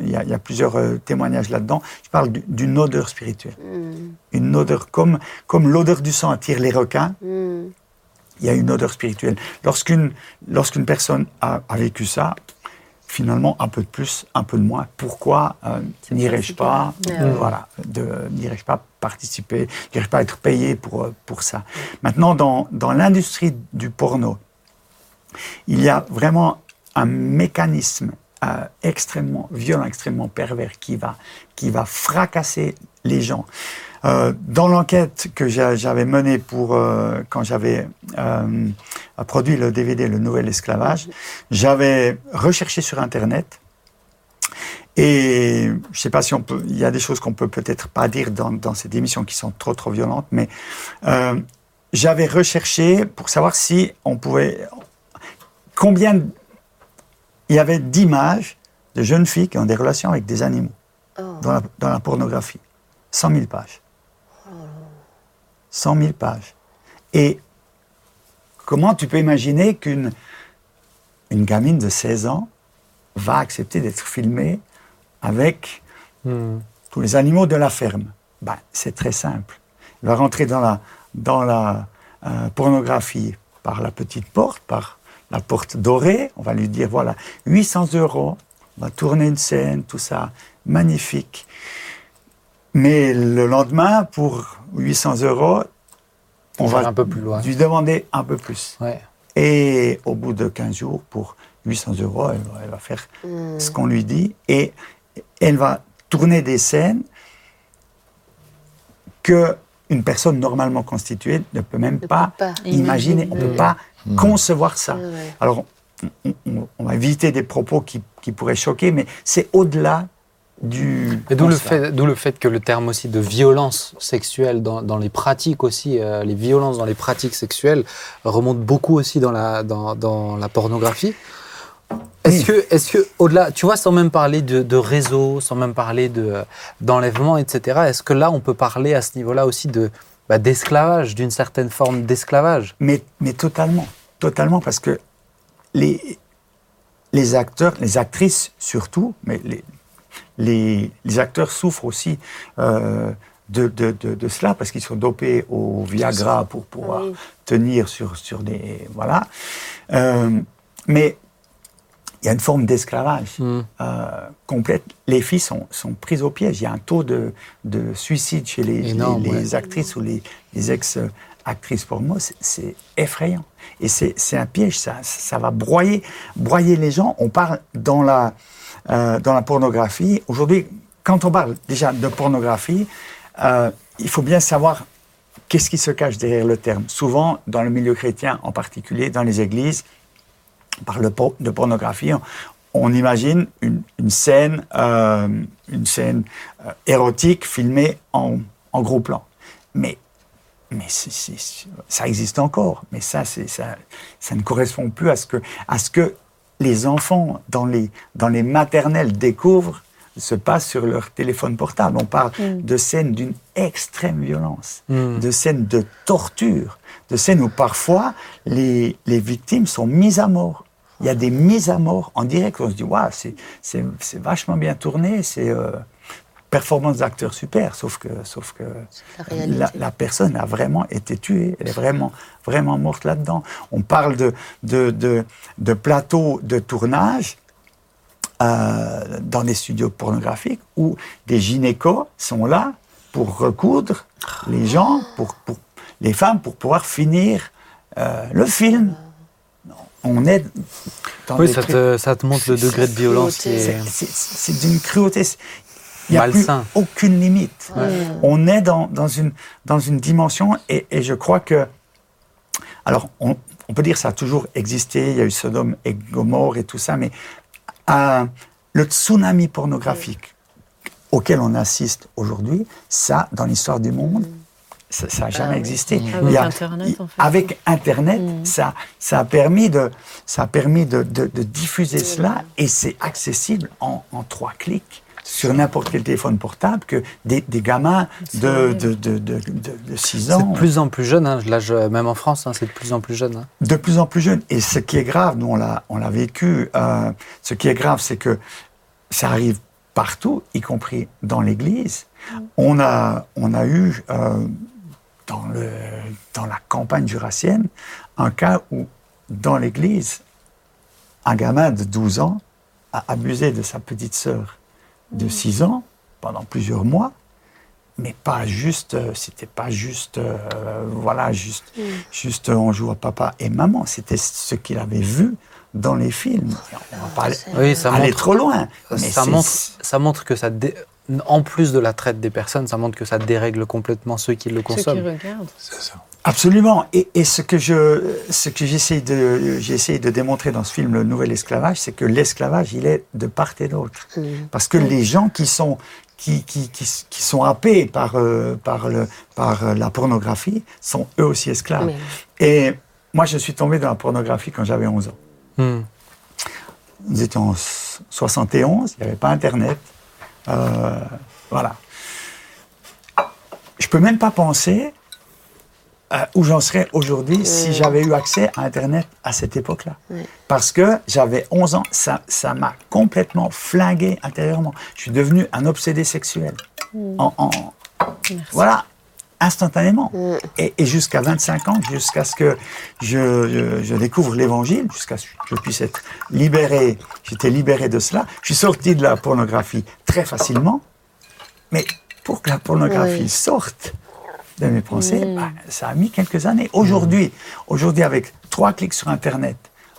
il y a plusieurs témoignages là-dedans, je parle d'une odeur spirituelle. Une odeur comme l'odeur du sang attire les requins, il y a une odeur spirituelle. Lorsqu'une personne a vécu ça, finalement, un peu de plus, un peu de moins. Pourquoi n'irais-je pas participer, n'irais-je pas être payé pour ça ? Maintenant, dans l'industrie du porno, il y a vraiment un mécanisme extrêmement violent, extrêmement pervers qui va fracasser les gens. Dans l'enquête que j'avais menée quand j'avais produit le DVD Le Nouvel Esclavage, j'avais recherché sur Internet et je ne sais pas si il y a des choses qu'on ne peut peut-être pas dire dans cette émission qui sont trop violentes, mais j'avais recherché pour savoir si on pouvait... Il y avait d'images de jeunes filles qui ont des relations avec des animaux dans la pornographie. 100 000 pages. 100 000 pages. Et comment tu peux imaginer qu'une gamine de 16 ans va accepter d'être filmée avec tous les animaux de la ferme. Ben, c'est très simple. Il va rentrer dans la pornographie par la petite porte, par la porte dorée. On va lui dire, voilà, 800 €. On va tourner une scène, tout ça, magnifique. Mais le lendemain, pour 800 €, on va lui demander un peu plus. Ouais. Et au bout de 15 jours, pour 800 €, elle va faire ce qu'on lui dit. Et elle va tourner des scènes qu'une personne normalement constituée ne peut même pas imaginer. On ne peut pas concevoir ça. Alors, on va éviter des propos qui pourraient choquer, mais c'est au-delà du... Et d'où le fait que le terme aussi de violence sexuelle dans les pratiques aussi, les violences dans les pratiques sexuelles remontent beaucoup aussi dans la pornographie. Est-ce que au-delà, tu vois, sans même parler de réseau, sans même parler d'enlèvement, etc., est-ce que là on peut parler à ce niveau-là aussi d'esclavage, d'une certaine forme d'esclavage ? Mais totalement, parce que les acteurs, les actrices surtout, mais les acteurs souffrent aussi de cela, parce qu'ils sont dopés au Viagra pour pouvoir tenir sur des... Voilà. Mais il y a une forme d'esclavage complète. Les filles sont prises au piège. Il y a un taux de suicide chez les actrices ou les ex-actrices porno. C'est effrayant. Et c'est un piège. Ça va broyer les gens. On parle dans la pornographie. Aujourd'hui, quand on parle déjà de pornographie, il faut bien savoir qu'est-ce qui se cache derrière le terme. Souvent, dans le milieu chrétien, en particulier dans les églises, on parle de pornographie, on imagine une scène, érotique filmée en gros plan. Mais ça existe encore. Mais ça ne correspond plus à ce que les enfants dans les maternelles découvrent se passe sur leur téléphone portable. On parle de scènes d'une extrême violence, de scènes de torture, de scènes où parfois les victimes sont mises à mort. Il y a des mises à mort en direct. On se dit, waouh, ouais, c'est vachement bien tourné, c'est performance d'acteur super, sauf que la personne a vraiment été tuée, elle est vraiment morte là-dedans. On parle de plateaux de tournage dans des studios pornographiques où des gynécos sont là pour recoudre les gens, pour les femmes, pour pouvoir finir le film. On est dans ça te montre le degré de violence. C'est d'une cruauté. Il n'y a plus aucune limite. Ouais. On est dans une dimension et je crois que... Alors, on peut dire que ça a toujours existé, il y a eu Sodome et Gomorrhe et tout ça, mais le tsunami pornographique auquel on assiste aujourd'hui, ça, dans l'histoire du monde, ça n'a jamais existé. Avec Internet, ça a permis de diffuser cela, et c'est accessible en 3 clics sur n'importe quel téléphone portable, que des gamins de 6 ans. C'est de plus en plus jeune, hein, l'âge, même en France, hein, c'est de plus en plus jeune. Hein. De plus en plus jeune. Et ce qui est grave, nous on l'a vécu, ce qui est grave, c'est que ça arrive partout, y compris dans l'Église. On a eu, dans la campagne jurassienne, un cas où, dans l'Église, un gamin de 12 ans a abusé de sa petite sœur de 6 ans, pendant plusieurs mois, mais c'était pas juste on joue à papa et maman, c'était ce qu'il avait vu dans les films. On va pas aller trop loin. Ça montre que en plus de la traite des personnes, ça montre que ça dérègle complètement ceux qui le consomment. Ceux qui regardent. C'est ça. Absolument. Et ce que j'essaye de démontrer dans ce film, Le Nouvel Esclavage, c'est que l'esclavage, il est de part et d'autre. Parce que les gens qui sont happés par la pornographie sont eux aussi esclaves. Et moi, je suis tombé dans la pornographie quand j'avais 11 ans. Nous étions en 71, il n'y avait pas Internet. Voilà. Je ne peux même pas penser où j'en serais aujourd'hui si j'avais eu accès à Internet à cette époque-là. Oui. Parce que j'avais 11 ans, ça m'a complètement flingué intérieurement. Je suis devenu un obsédé sexuel. Voilà, instantanément. Et jusqu'à 25 ans, jusqu'à ce que je découvre l'Évangile, jusqu'à ce que je puisse être libéré. J'étais libéré de cela. Je suis sorti de la pornographie très facilement. Mais pour que la pornographie sorte de mes pensées, bah, ça a mis quelques années. Aujourd'hui, avec 3 clics sur Internet,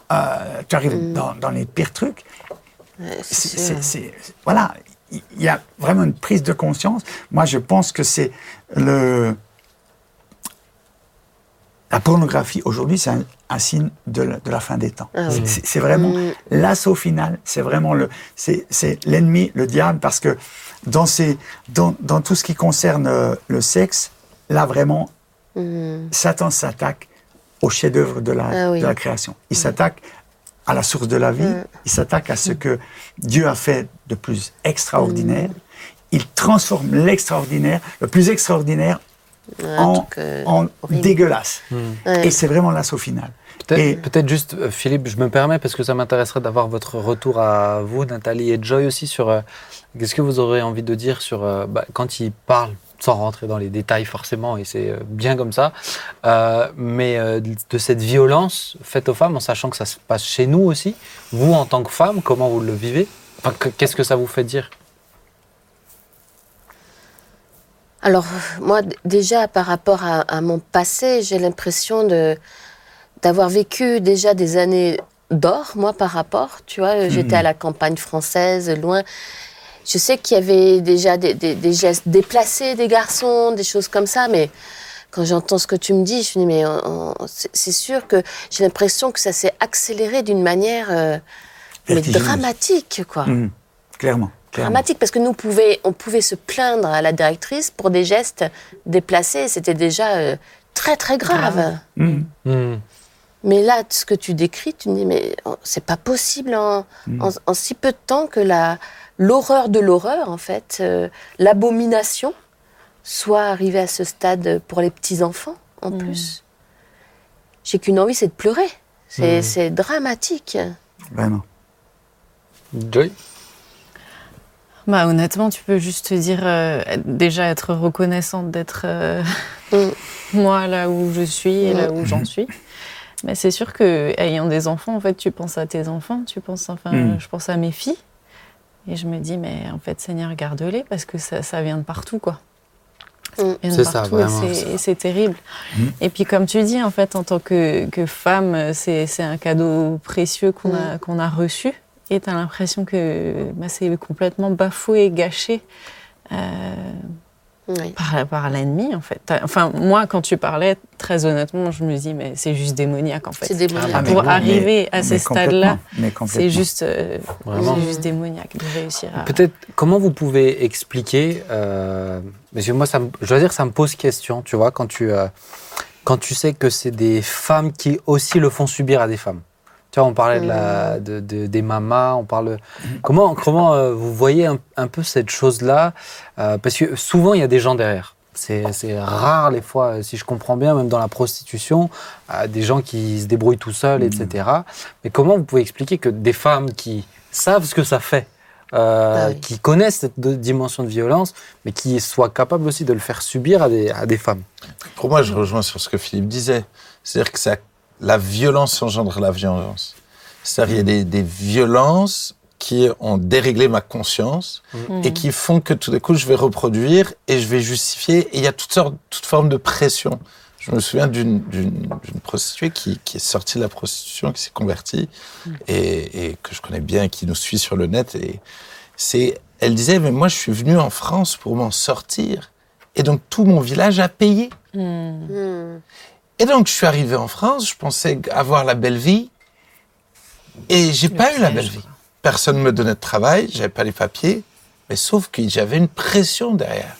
tu arrives dans les pires trucs. Voilà, il y a vraiment une prise de conscience. Moi, je pense que c'est la pornographie aujourd'hui, c'est un signe de la fin des temps. C'est vraiment l'assaut final. C'est vraiment c'est l'ennemi, le diable, parce que dans tout ce qui concerne le sexe, là, vraiment, Satan s'attaque au chef-d'œuvre de la création. Il s'attaque à la source de la vie. Il s'attaque à ce que Dieu a fait de plus extraordinaire. Il transforme l'extraordinaire, le plus extraordinaire, en dégueulasse. Et c'est vraiment l'assaut final. Peut-être juste, Philippe, je me permets, parce que ça m'intéresserait d'avoir votre retour à vous, Nathalie et Joy aussi, sur qu'est-ce que vous aurez envie de dire sur quand il parle, sans rentrer dans les détails forcément, et c'est bien comme ça, mais de cette violence faite aux femmes, en sachant que ça se passe chez nous aussi. Vous, en tant que femme, comment vous le vivez ? Enfin, qu'est-ce que ça vous fait dire ? Alors, moi, déjà, par rapport à mon passé, j'ai l'impression d'avoir vécu déjà des années d'or, moi, par rapport, tu vois, j'étais à la campagne française, loin. Je sais qu'il y avait déjà des gestes déplacés des garçons, des choses comme ça, mais quand j'entends ce que tu me dis, je me dis, mais c'est sûr que j'ai l'impression que ça s'est accéléré d'une manière dramatique, quoi. Clairement. Dramatique, parce que nous, on pouvait se plaindre à la directrice pour des gestes déplacés, c'était déjà très, très grave. Mais là, ce que tu décris, tu me dis, mais c'est pas possible en si peu de temps que l'horreur de l'horreur, en fait, l'abomination, soit arrivée à ce stade pour les petits-enfants, en plus. J'ai qu'une envie, c'est de pleurer. C'est dramatique. Vraiment. Joy ? Bah, honnêtement, tu peux juste te dire, déjà être reconnaissante d'être moi, là où je suis et là où j'en suis. Mais c'est sûr qu'ayant des enfants, en fait, tu penses à tes enfants, je pense à mes filles. Et je me dis, mais en fait, Seigneur, garde-les, parce que ça vient de partout, quoi. Et c'est terrible. Et puis, comme tu dis, en fait, en tant que femme, c'est un cadeau précieux qu'on a reçu. Et tu as l'impression que c'est complètement bafoué et gâché. Par l'ennemi, en fait. Enfin, moi, quand tu parlais, très honnêtement, je me dis, mais c'est juste démoniaque, en fait. C'est démoniaque. Pour arriver à ces stades-là, c'est juste démoniaque de réussir à... Peut-être, comment vous pouvez expliquer... parce que moi, je dois dire, ça me pose question, tu vois, quand tu sais que c'est des femmes qui aussi le font subir à des femmes. Tu vois, on parlait des mamas, on parle... Comment vous voyez un peu cette chose-là ? Parce que souvent, il y a des gens derrière. C'est rare, les fois, si je comprends bien, même dans la prostitution, des gens qui se débrouillent tout seuls, etc. Mais comment vous pouvez expliquer que des femmes qui savent ce que ça fait, qui connaissent cette dimension de violence, mais qui soient capables aussi de le faire subir à des femmes ? Pour moi, je rejoins sur ce que Philippe disait. C'est-à-dire que ça... La violence engendre la violence. C'est-à-dire qu'il y a des violences qui ont déréglé ma conscience et qui font que tout d'un coup, je vais reproduire et je vais justifier. Et il y a toutes formes de pression. Je me souviens d'une prostituée qui est sortie de la prostitution, qui s'est convertie et que je connais bien, qui nous suit sur le net. Et elle disait, mais moi, je suis venue en France pour m'en sortir. Et donc, tout mon village a payé. Et donc, je suis arrivé en France, je pensais avoir la belle vie, et j'ai pas eu la belle vie. Personne ne me donnait de travail, j'avais pas les papiers, mais sauf que j'avais une pression derrière.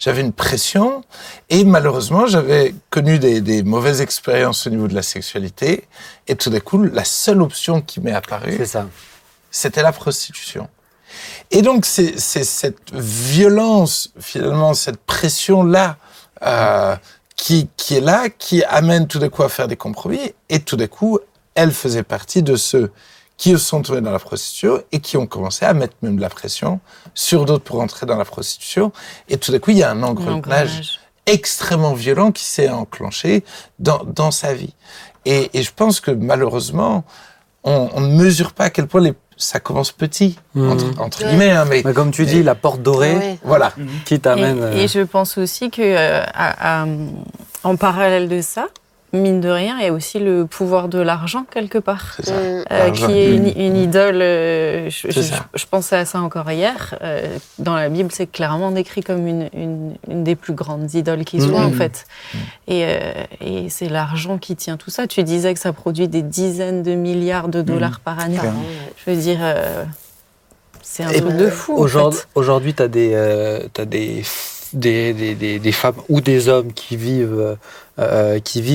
J'avais une pression, et malheureusement, j'avais connu des mauvaises expériences au niveau de la sexualité, et tout d'un coup, la seule option qui m'est apparue, c'était la prostitution. Et donc, c'est cette violence, finalement, cette pression-là, qui est là, qui amène tout d'un coup à faire des compromis, et tout d'un coup, elle faisait partie de ceux qui se sont tournés dans la prostitution et qui ont commencé à mettre même de la pression sur d'autres pour entrer dans la prostitution. Et tout d'un coup, il y a un engrenage extrêmement violent qui s'est enclenché dans sa vie. Et je pense que malheureusement, on ne mesure pas à quel point ça commence petit, entre guillemets. Hein, mais comme tu dis, la porte dorée, voilà, qui t'amène... Et je pense aussi que, en parallèle de ça, mine de rien, il y a aussi le pouvoir de l'argent, quelque part, qui est une idole. Je pensais à ça encore hier. Dans la Bible, c'est clairement décrit comme une des plus grandes idoles qui soit, en fait. Et c'est l'argent qui tient tout ça. Tu disais que ça produit des dizaines de milliards de dollars par année. Je veux dire, c'est un truc de fou, en fait. Aujourd'hui, tu as des femmes ou des hommes qui vivent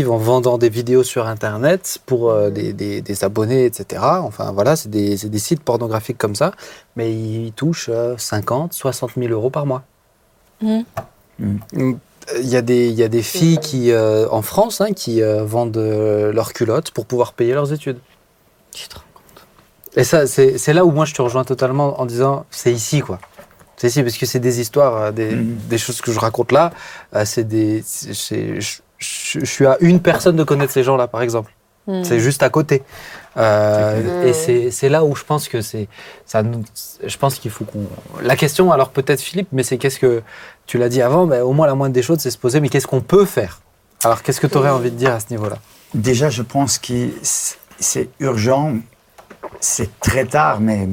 en vendant des vidéos sur Internet pour des abonnés, etc. Enfin, voilà, c'est des sites pornographiques comme ça, mais ils touchent 50, 60 000 euros par mois. Il y a des filles qui, en France, qui vendent leurs culottes pour pouvoir payer leurs études. Tu te rends compte ? Et ça, c'est là où moi je te rejoins totalement en disant, c'est ici, quoi. C'est si, parce que c'est des histoires, des choses que je raconte là. Je suis à une personne de connaître ces gens-là, par exemple. C'est juste à côté. Et c'est là où je pense que je pense qu'il faut qu'on... La question, alors peut-être Philippe, mais c'est qu'est-ce que... Tu l'as dit avant, mais au moins la moindre des choses, c'est se poser, mais qu'est-ce qu'on peut faire ? Alors qu'est-ce que tu aurais envie de dire à ce niveau-là ? Déjà, je pense que c'est urgent, c'est très tard, mais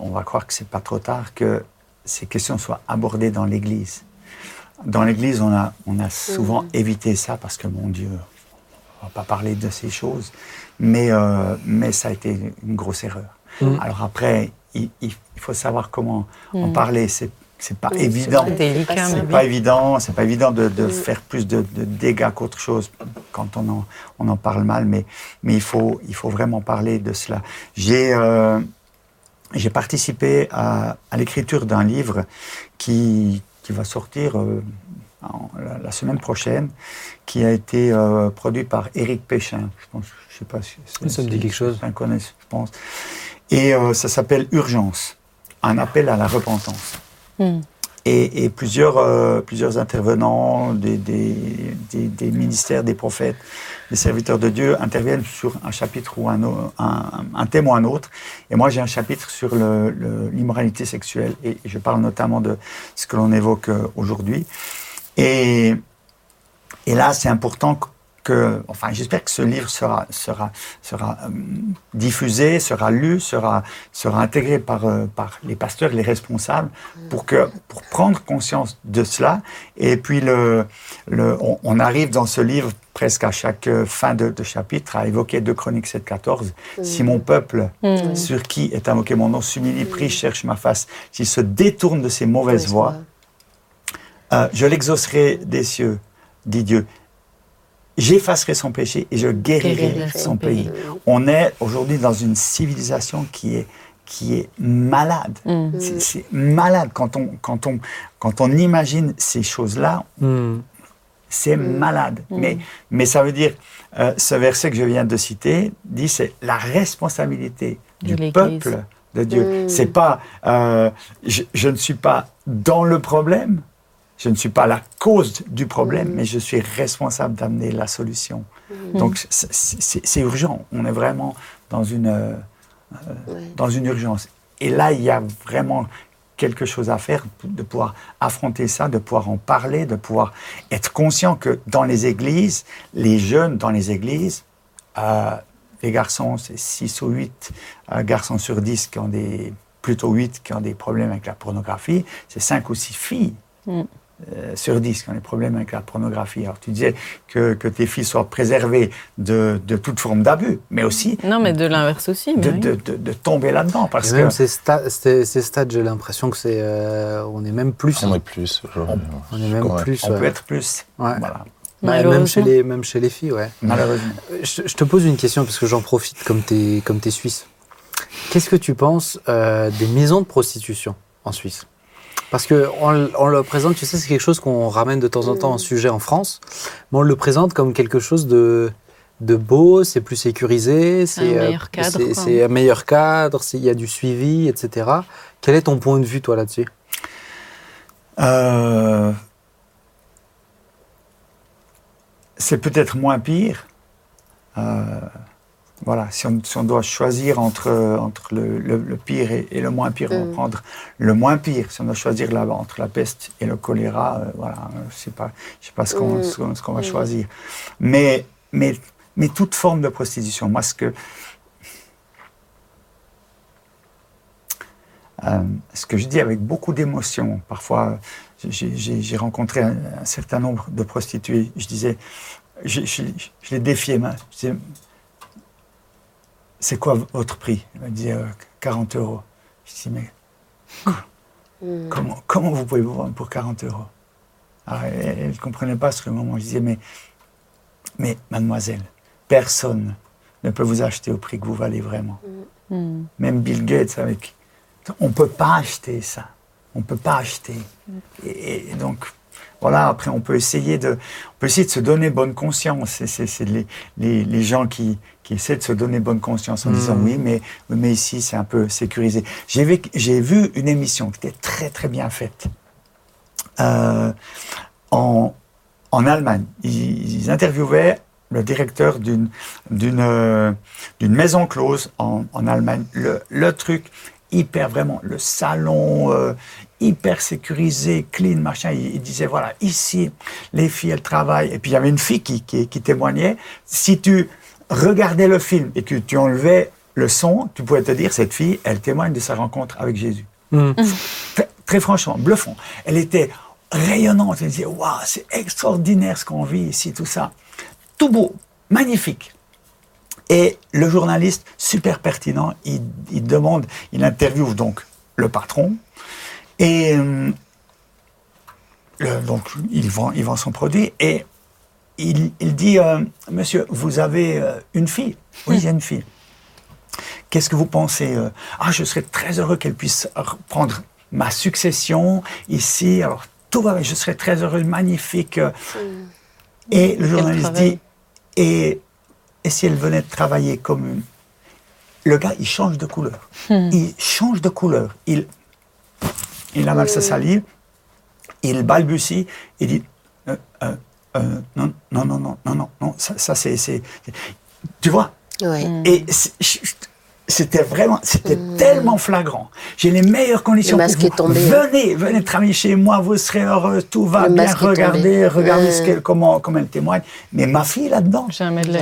on va croire que c'est pas trop tard, que ces questions soient abordées dans l'Église. Dans l'Église, on a souvent évité ça parce que, mon Dieu, on ne va pas parler de ces choses, mais ça a été une grosse erreur. Alors après, il faut savoir comment en parler. C'est pas évident. C'est délicat, c'est pas évident de faire plus de dégâts qu'autre chose quand on en parle mal, mais il faut vraiment parler de cela. J'ai participé à l'écriture d'un livre qui va sortir la semaine prochaine, qui a été produit par Éric Péchin. Je sais pas si ça me dit quelque chose. Je connais, je pense. Et ça s'appelle Urgence, un appel à la repentance. Et plusieurs intervenants, des ministères, des prophètes, des serviteurs de Dieu interviennent sur un chapitre ou un thème ou un autre. Et moi, j'ai un chapitre sur l'immoralité sexuelle. Et je parle notamment de ce que l'on évoque aujourd'hui. Et là, c'est important que... Enfin, j'espère que ce livre sera diffusé, sera lu, sera intégré par les pasteurs, les responsables, pour prendre conscience de cela. Et puis, on arrive dans ce livre, presque à chaque fin de chapitre, à évoquer 2 Chroniques 7-14. Si mon peuple, sur qui est invoqué mon nom, s'humilie, prie, cherche ma face, s'il se détourne de ses mauvaises voies, je l'exaucerai des cieux, dit Dieu. J'effacerai son péché et je guérirai son pays. On est aujourd'hui dans une civilisation qui est malade. C'est malade quand on imagine ces choses-là. C'est malade. Mais ça veut dire, ce verset que je viens de citer dit, c'est la responsabilité du peuple de Dieu. C'est pas, je ne suis pas dans le problème. Je ne suis pas la cause du problème, mais je suis responsable d'amener la solution. Donc, c'est urgent. On est vraiment dans une urgence. Et là, il y a vraiment quelque chose à faire, de pouvoir affronter ça, de pouvoir en parler, de pouvoir être conscient que dans les églises, les jeunes dans les églises, les garçons, c'est 6 ou 8 garçons sur 10 qui ont plutôt 8 qui ont des problèmes avec la pornographie, c'est 5 ou 6 filles. Sur 10 qui ont des problèmes avec la pornographie. Alors tu disais que tes filles soient préservées de toute forme d'abus, mais aussi... Non, mais de l'inverse aussi. Mais de tomber là-dedans, parce que... Même ces stades, j'ai l'impression que c'est... on est même plus. On est plus. On est même plus. On peut être plus. Ouais. Voilà. Même chez les filles, ouais. Malheureusement. Je te pose une question, parce que j'en profite, comme t'es Suisse. Qu'est-ce que tu penses des maisons de prostitution en Suisse ? Parce qu'on le présente, tu sais, c'est quelque chose qu'on ramène de temps en temps en sujet en France, mais on le présente comme quelque chose de beau, c'est plus sécurisé, c'est un meilleur cadre, il y a du suivi, etc. Quel est ton point de vue, toi, là-dessus ? C'est peut-être moins pire. Voilà, si on doit choisir entre le pire et le moins pire, on va prendre le moins pire. Si on doit choisir entre la peste et le choléra, voilà, je sais pas ce qu'on va choisir. Mais toute forme de prostitution, moi, ce que je dis avec beaucoup d'émotion, parfois, j'ai rencontré un certain nombre de prostituées, je disais, je les défiais, je disais, c'est quoi votre prix ? Elle me dit 40 €. Je dis, mais comment vous pouvez vous vendre pour 40 €? Alors, elle ne comprenait pas ce moment. Je disais, mais mademoiselle, personne ne peut vous acheter au prix que vous valez vraiment. Mm. Même Bill Gates, on ne peut pas acheter ça. On ne peut pas acheter. Et donc, voilà, après, on peut essayer de se donner bonne conscience. C'est les gens qui essaient de se donner bonne conscience en disant oui, mais ici, c'est un peu sécurisé. J'ai vu une émission qui était très, très bien faite en Allemagne. Ils interviewaient le directeur d'une maison close en Allemagne. Le truc hyper, vraiment, le salon hyper sécurisé, clean, machin. Il disait, voilà, ici, les filles, elles travaillent. Et puis, il y avait une fille qui témoignait. Si tu regardais le film et que tu enlevais le son, tu pouvais te dire, cette fille, elle témoigne de sa rencontre avec Jésus. Mmh. Très franchement, bluffant. Elle était rayonnante. Elle disait, waouh, c'est extraordinaire ce qu'on vit ici, tout ça. Tout beau, magnifique. Et le journaliste, super pertinent, il demande, il interviewe donc le patron. Et donc, il vend son produit et il dit, monsieur, vous avez une fille? Oui, il y a une fille. Qu'est-ce que vous pensez? Ah, je serais très heureux qu'elle puisse prendre ma succession ici. Alors, tout va bien, je serais très heureux, magnifique. Et le journaliste dit, et si elle venait de travailler comme une... Le gars, il change de couleur. Il change de couleur. Il avale sa salive, il balbutie, il dit non, ça c'est... Tu vois ? Oui. Et c'était tellement flagrant. J'ai les meilleures conditions pour vous. Tombé, venez travailler chez moi, vous serez heureux, tout va bien, regardez comment elle témoigne. Mais ma fille là-dedans, jamais de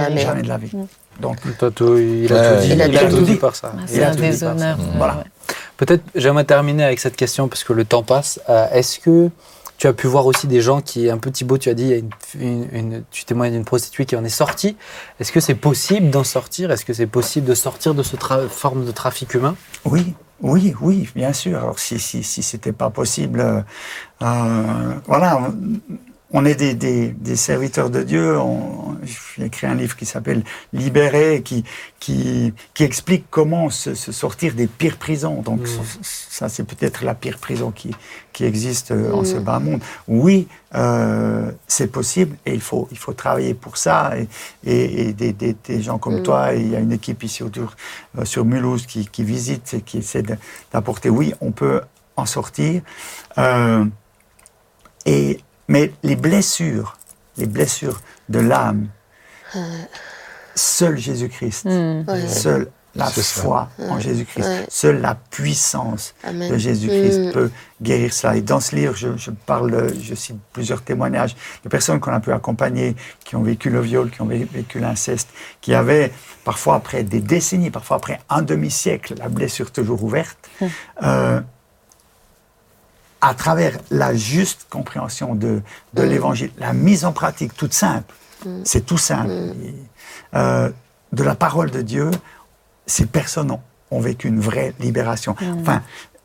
la vie. Donc, il a tout dit par ça. C'est un déshonneur. Voilà. Peut-être, j'aimerais terminer avec cette question, parce que le temps passe. Est-ce que tu as pu voir aussi des gens qui, un peu Thibaut, tu as dit, tu témoignes d'une prostituée qui en est sortie. Est-ce que c'est possible d'en sortir ? Est-ce que c'est possible de sortir de cette forme de trafic humain ? Oui, bien sûr. Alors, si ce n'était pas possible, voilà, on est des serviteurs de Dieu. J'ai écrit un livre qui s'appelle « Libérer », qui explique comment se sortir des pires prisons. Donc, ça, c'est peut-être la pire prison qui existe en ce bas monde. Oui, c'est possible et il faut travailler pour ça. Et des gens comme toi, il y a une équipe ici autour, sur Mulhouse, qui visite et qui essaie d'apporter. Oui, on peut en sortir. Mais les blessures de l'âme, seul Jésus-Christ, seule la foi en Jésus-Christ, seule la puissance de Jésus-Christ peut guérir cela. Et dans ce livre, je cite plusieurs témoignages de personnes qu'on a pu accompagner, qui ont vécu le viol, qui ont vécu l'inceste, qui avaient parfois après des décennies, parfois après un demi-siècle, la blessure toujours ouverte. À travers la juste compréhension de l'Évangile, la mise en pratique toute simple, c'est tout simple, de la parole de Dieu, ces personnes ont vécu une vraie libération. Enfin,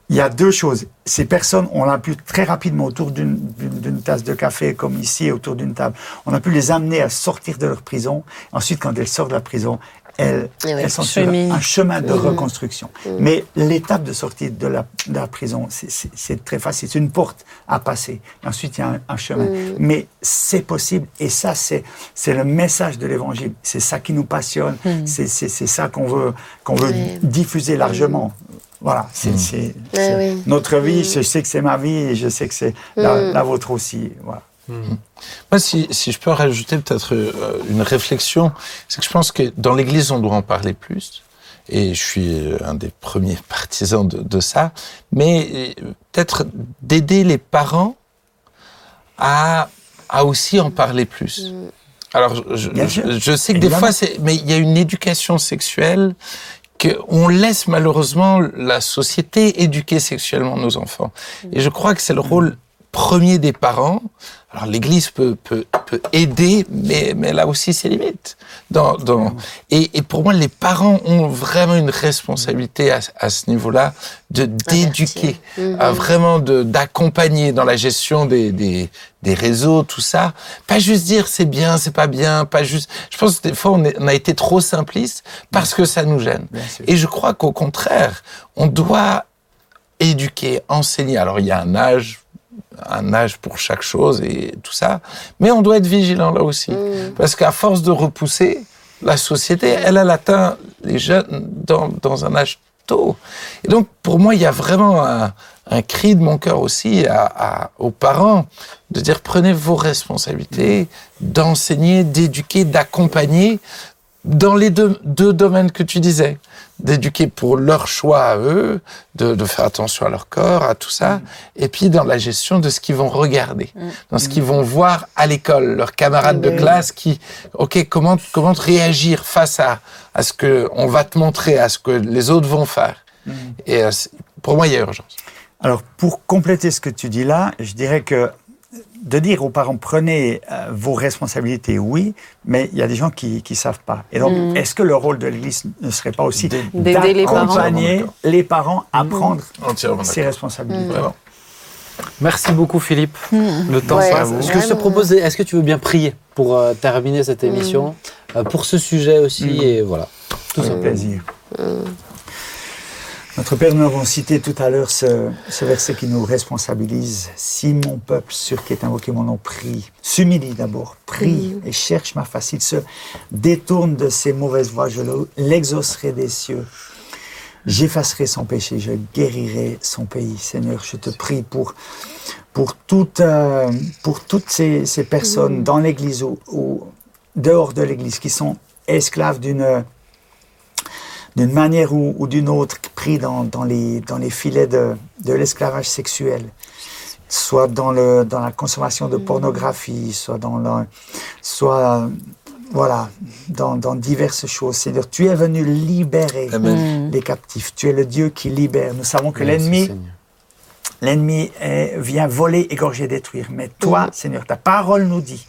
il y a deux choses. Ces personnes, on l'a pu très rapidement, autour d'une tasse de café, comme ici, autour d'une table, on a pu les amener à sortir de leur prison. Ensuite, quand elles sortent de la prison, elles sont sur un chemin de reconstruction. Mais l'étape de sortie de la prison, c'est très facile. C'est une porte à passer. Et ensuite, il y a un chemin. Mais c'est possible. Et ça, c'est le message de l'Évangile. C'est ça qui nous passionne. C'est ça qu'on veut diffuser largement. Voilà, c'est notre vie. Je sais que c'est ma vie et je sais que c'est la vôtre aussi. Voilà. Moi, si je peux rajouter peut-être une réflexion, c'est que je pense que dans l'Église, on doit en parler plus. Et je suis un des premiers partisans de ça. Mais peut-être d'aider les parents à aussi en parler plus. Alors, je sais que des fois, mais il y a une éducation sexuelle qu'on laisse malheureusement la société éduquer sexuellement nos enfants. Et je crois que c'est le rôle premier des parents. Alors l'Église peut aider, mais là aussi c'est limite. Et pour moi, les parents ont vraiment une responsabilité à ce niveau-là d'éduquer, vraiment d'accompagner dans la gestion des réseaux, tout ça. Pas juste dire c'est bien, c'est pas bien, pas juste. Je pense que des fois on a été trop simpliste parce que ça nous gêne. Et je crois qu'au contraire, on doit éduquer, enseigner. Alors il y a un âge pour chaque chose et tout ça. Mais on doit être vigilant là aussi. Parce qu'à force de repousser, la société, elle atteint les jeunes dans un âge tôt. Et donc, pour moi, il y a vraiment un cri de mon cœur aussi aux parents de dire prenez vos responsabilités, d'enseigner, d'éduquer, d'accompagner dans les deux domaines que tu disais. D'éduquer pour leur choix à eux, de faire attention à leur corps, à tout ça, et puis dans la gestion de ce qu'ils vont regarder, dans ce qu'ils vont voir à l'école, leurs camarades de classe comment réagir face à ce qu'on va te montrer, à ce que les autres vont faire. Et pour moi, il y a urgence. Alors, pour compléter ce que tu dis là, je dirais que de dire aux parents, prenez vos responsabilités, oui, mais il y a des gens qui ne savent pas. Et donc, est-ce que le rôle de l'Église ne serait pas aussi d'accompagner les parents à prendre ces responsabilités? Merci beaucoup, Philippe. Le temps, c'est à vous. Ce que je te propose, est-ce que tu veux bien prier pour terminer cette émission, pour ce sujet aussi, et voilà. Tout ça. Avec plaisir. Notre Père, nous avons cité tout à l'heure ce verset qui nous responsabilise. « Si mon peuple, sur qui est invoqué mon nom, prie, s'humilie d'abord, prie et cherche ma face, il se détourne de ses mauvaises voies, je l'exaucerai des cieux, j'effacerai son péché, je guérirai son pays. » Seigneur, je te prie pour toutes ces personnes dans l'Église ou dehors de l'Église qui sont esclaves d'une manière ou d'une autre, pris dans les filets de l'esclavage sexuel, soit dans la consommation de pornographie, soit dans diverses choses. Seigneur, tu es venu libérer les captifs. Tu es le Dieu qui libère. Nous savons que l'ennemi vient voler, égorger, détruire. Mais toi, Seigneur, ta parole nous dit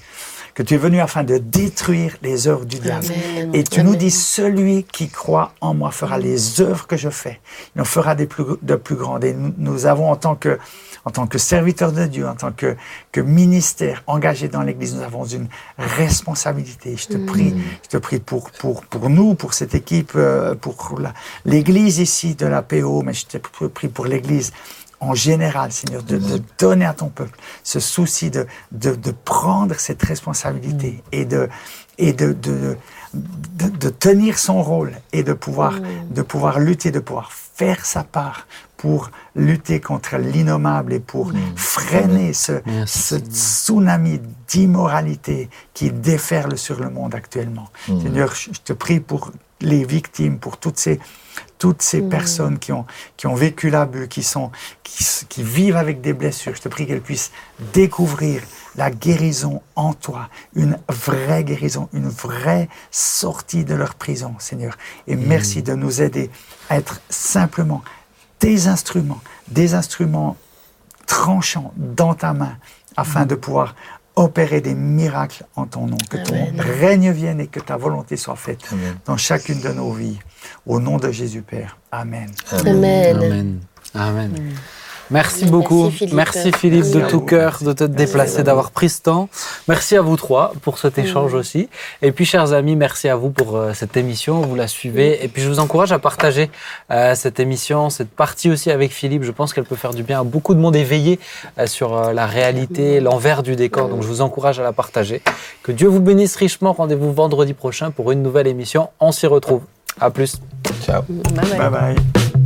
que tu es venu afin de détruire les œuvres du diable. Et tu nous dis, celui qui croit en moi fera les œuvres que je fais. Il en fera de plus grandes. Et nous avons, en tant que serviteurs de Dieu, en tant que ministère engagé dans l'Église, nous avons une responsabilité. Je te prie pour nous, pour cette équipe, pour l'Église ici de la PO, mais je te prie pour l'Église en général, Seigneur, de donner à ton peuple ce souci de prendre cette responsabilité et de tenir son rôle et de pouvoir lutter, de pouvoir faire sa part pour lutter contre l'innommable et pour freiner ce tsunami d'immoralité qui déferle sur le monde actuellement. Seigneur, je te prie pour les victimes, pour toutes ces personnes qui ont vécu l'abus, qui vivent avec des blessures. Je te prie qu'elles puissent découvrir la guérison en toi, une vraie guérison, une vraie sortie de leur prison, Seigneur. Et merci de nous aider à être simplement des instruments tranchants dans ta main, afin de pouvoir opérer des miracles en ton nom. Que ton règne vienne et que ta volonté soit faite dans chacune de nos vies. Au nom de Jésus, Père. Amen. Amen. Amen. Amen. Amen. Merci beaucoup. Merci Philippe de tout cœur de te déplacer, d'avoir pris ce temps. Merci à vous trois pour cet échange aussi. Et puis, chers amis, merci à vous pour cette émission. Vous la suivez. Et puis, je vous encourage à partager cette émission, cette partie aussi avec Philippe. Je pense qu'elle peut faire du bien à beaucoup de monde éveillé sur la réalité, l'envers du décor. Donc, je vous encourage à la partager. Que Dieu vous bénisse richement. Rendez-vous vendredi prochain pour une nouvelle émission. On s'y retrouve. À plus. Ciao. Bye bye. Bye bye.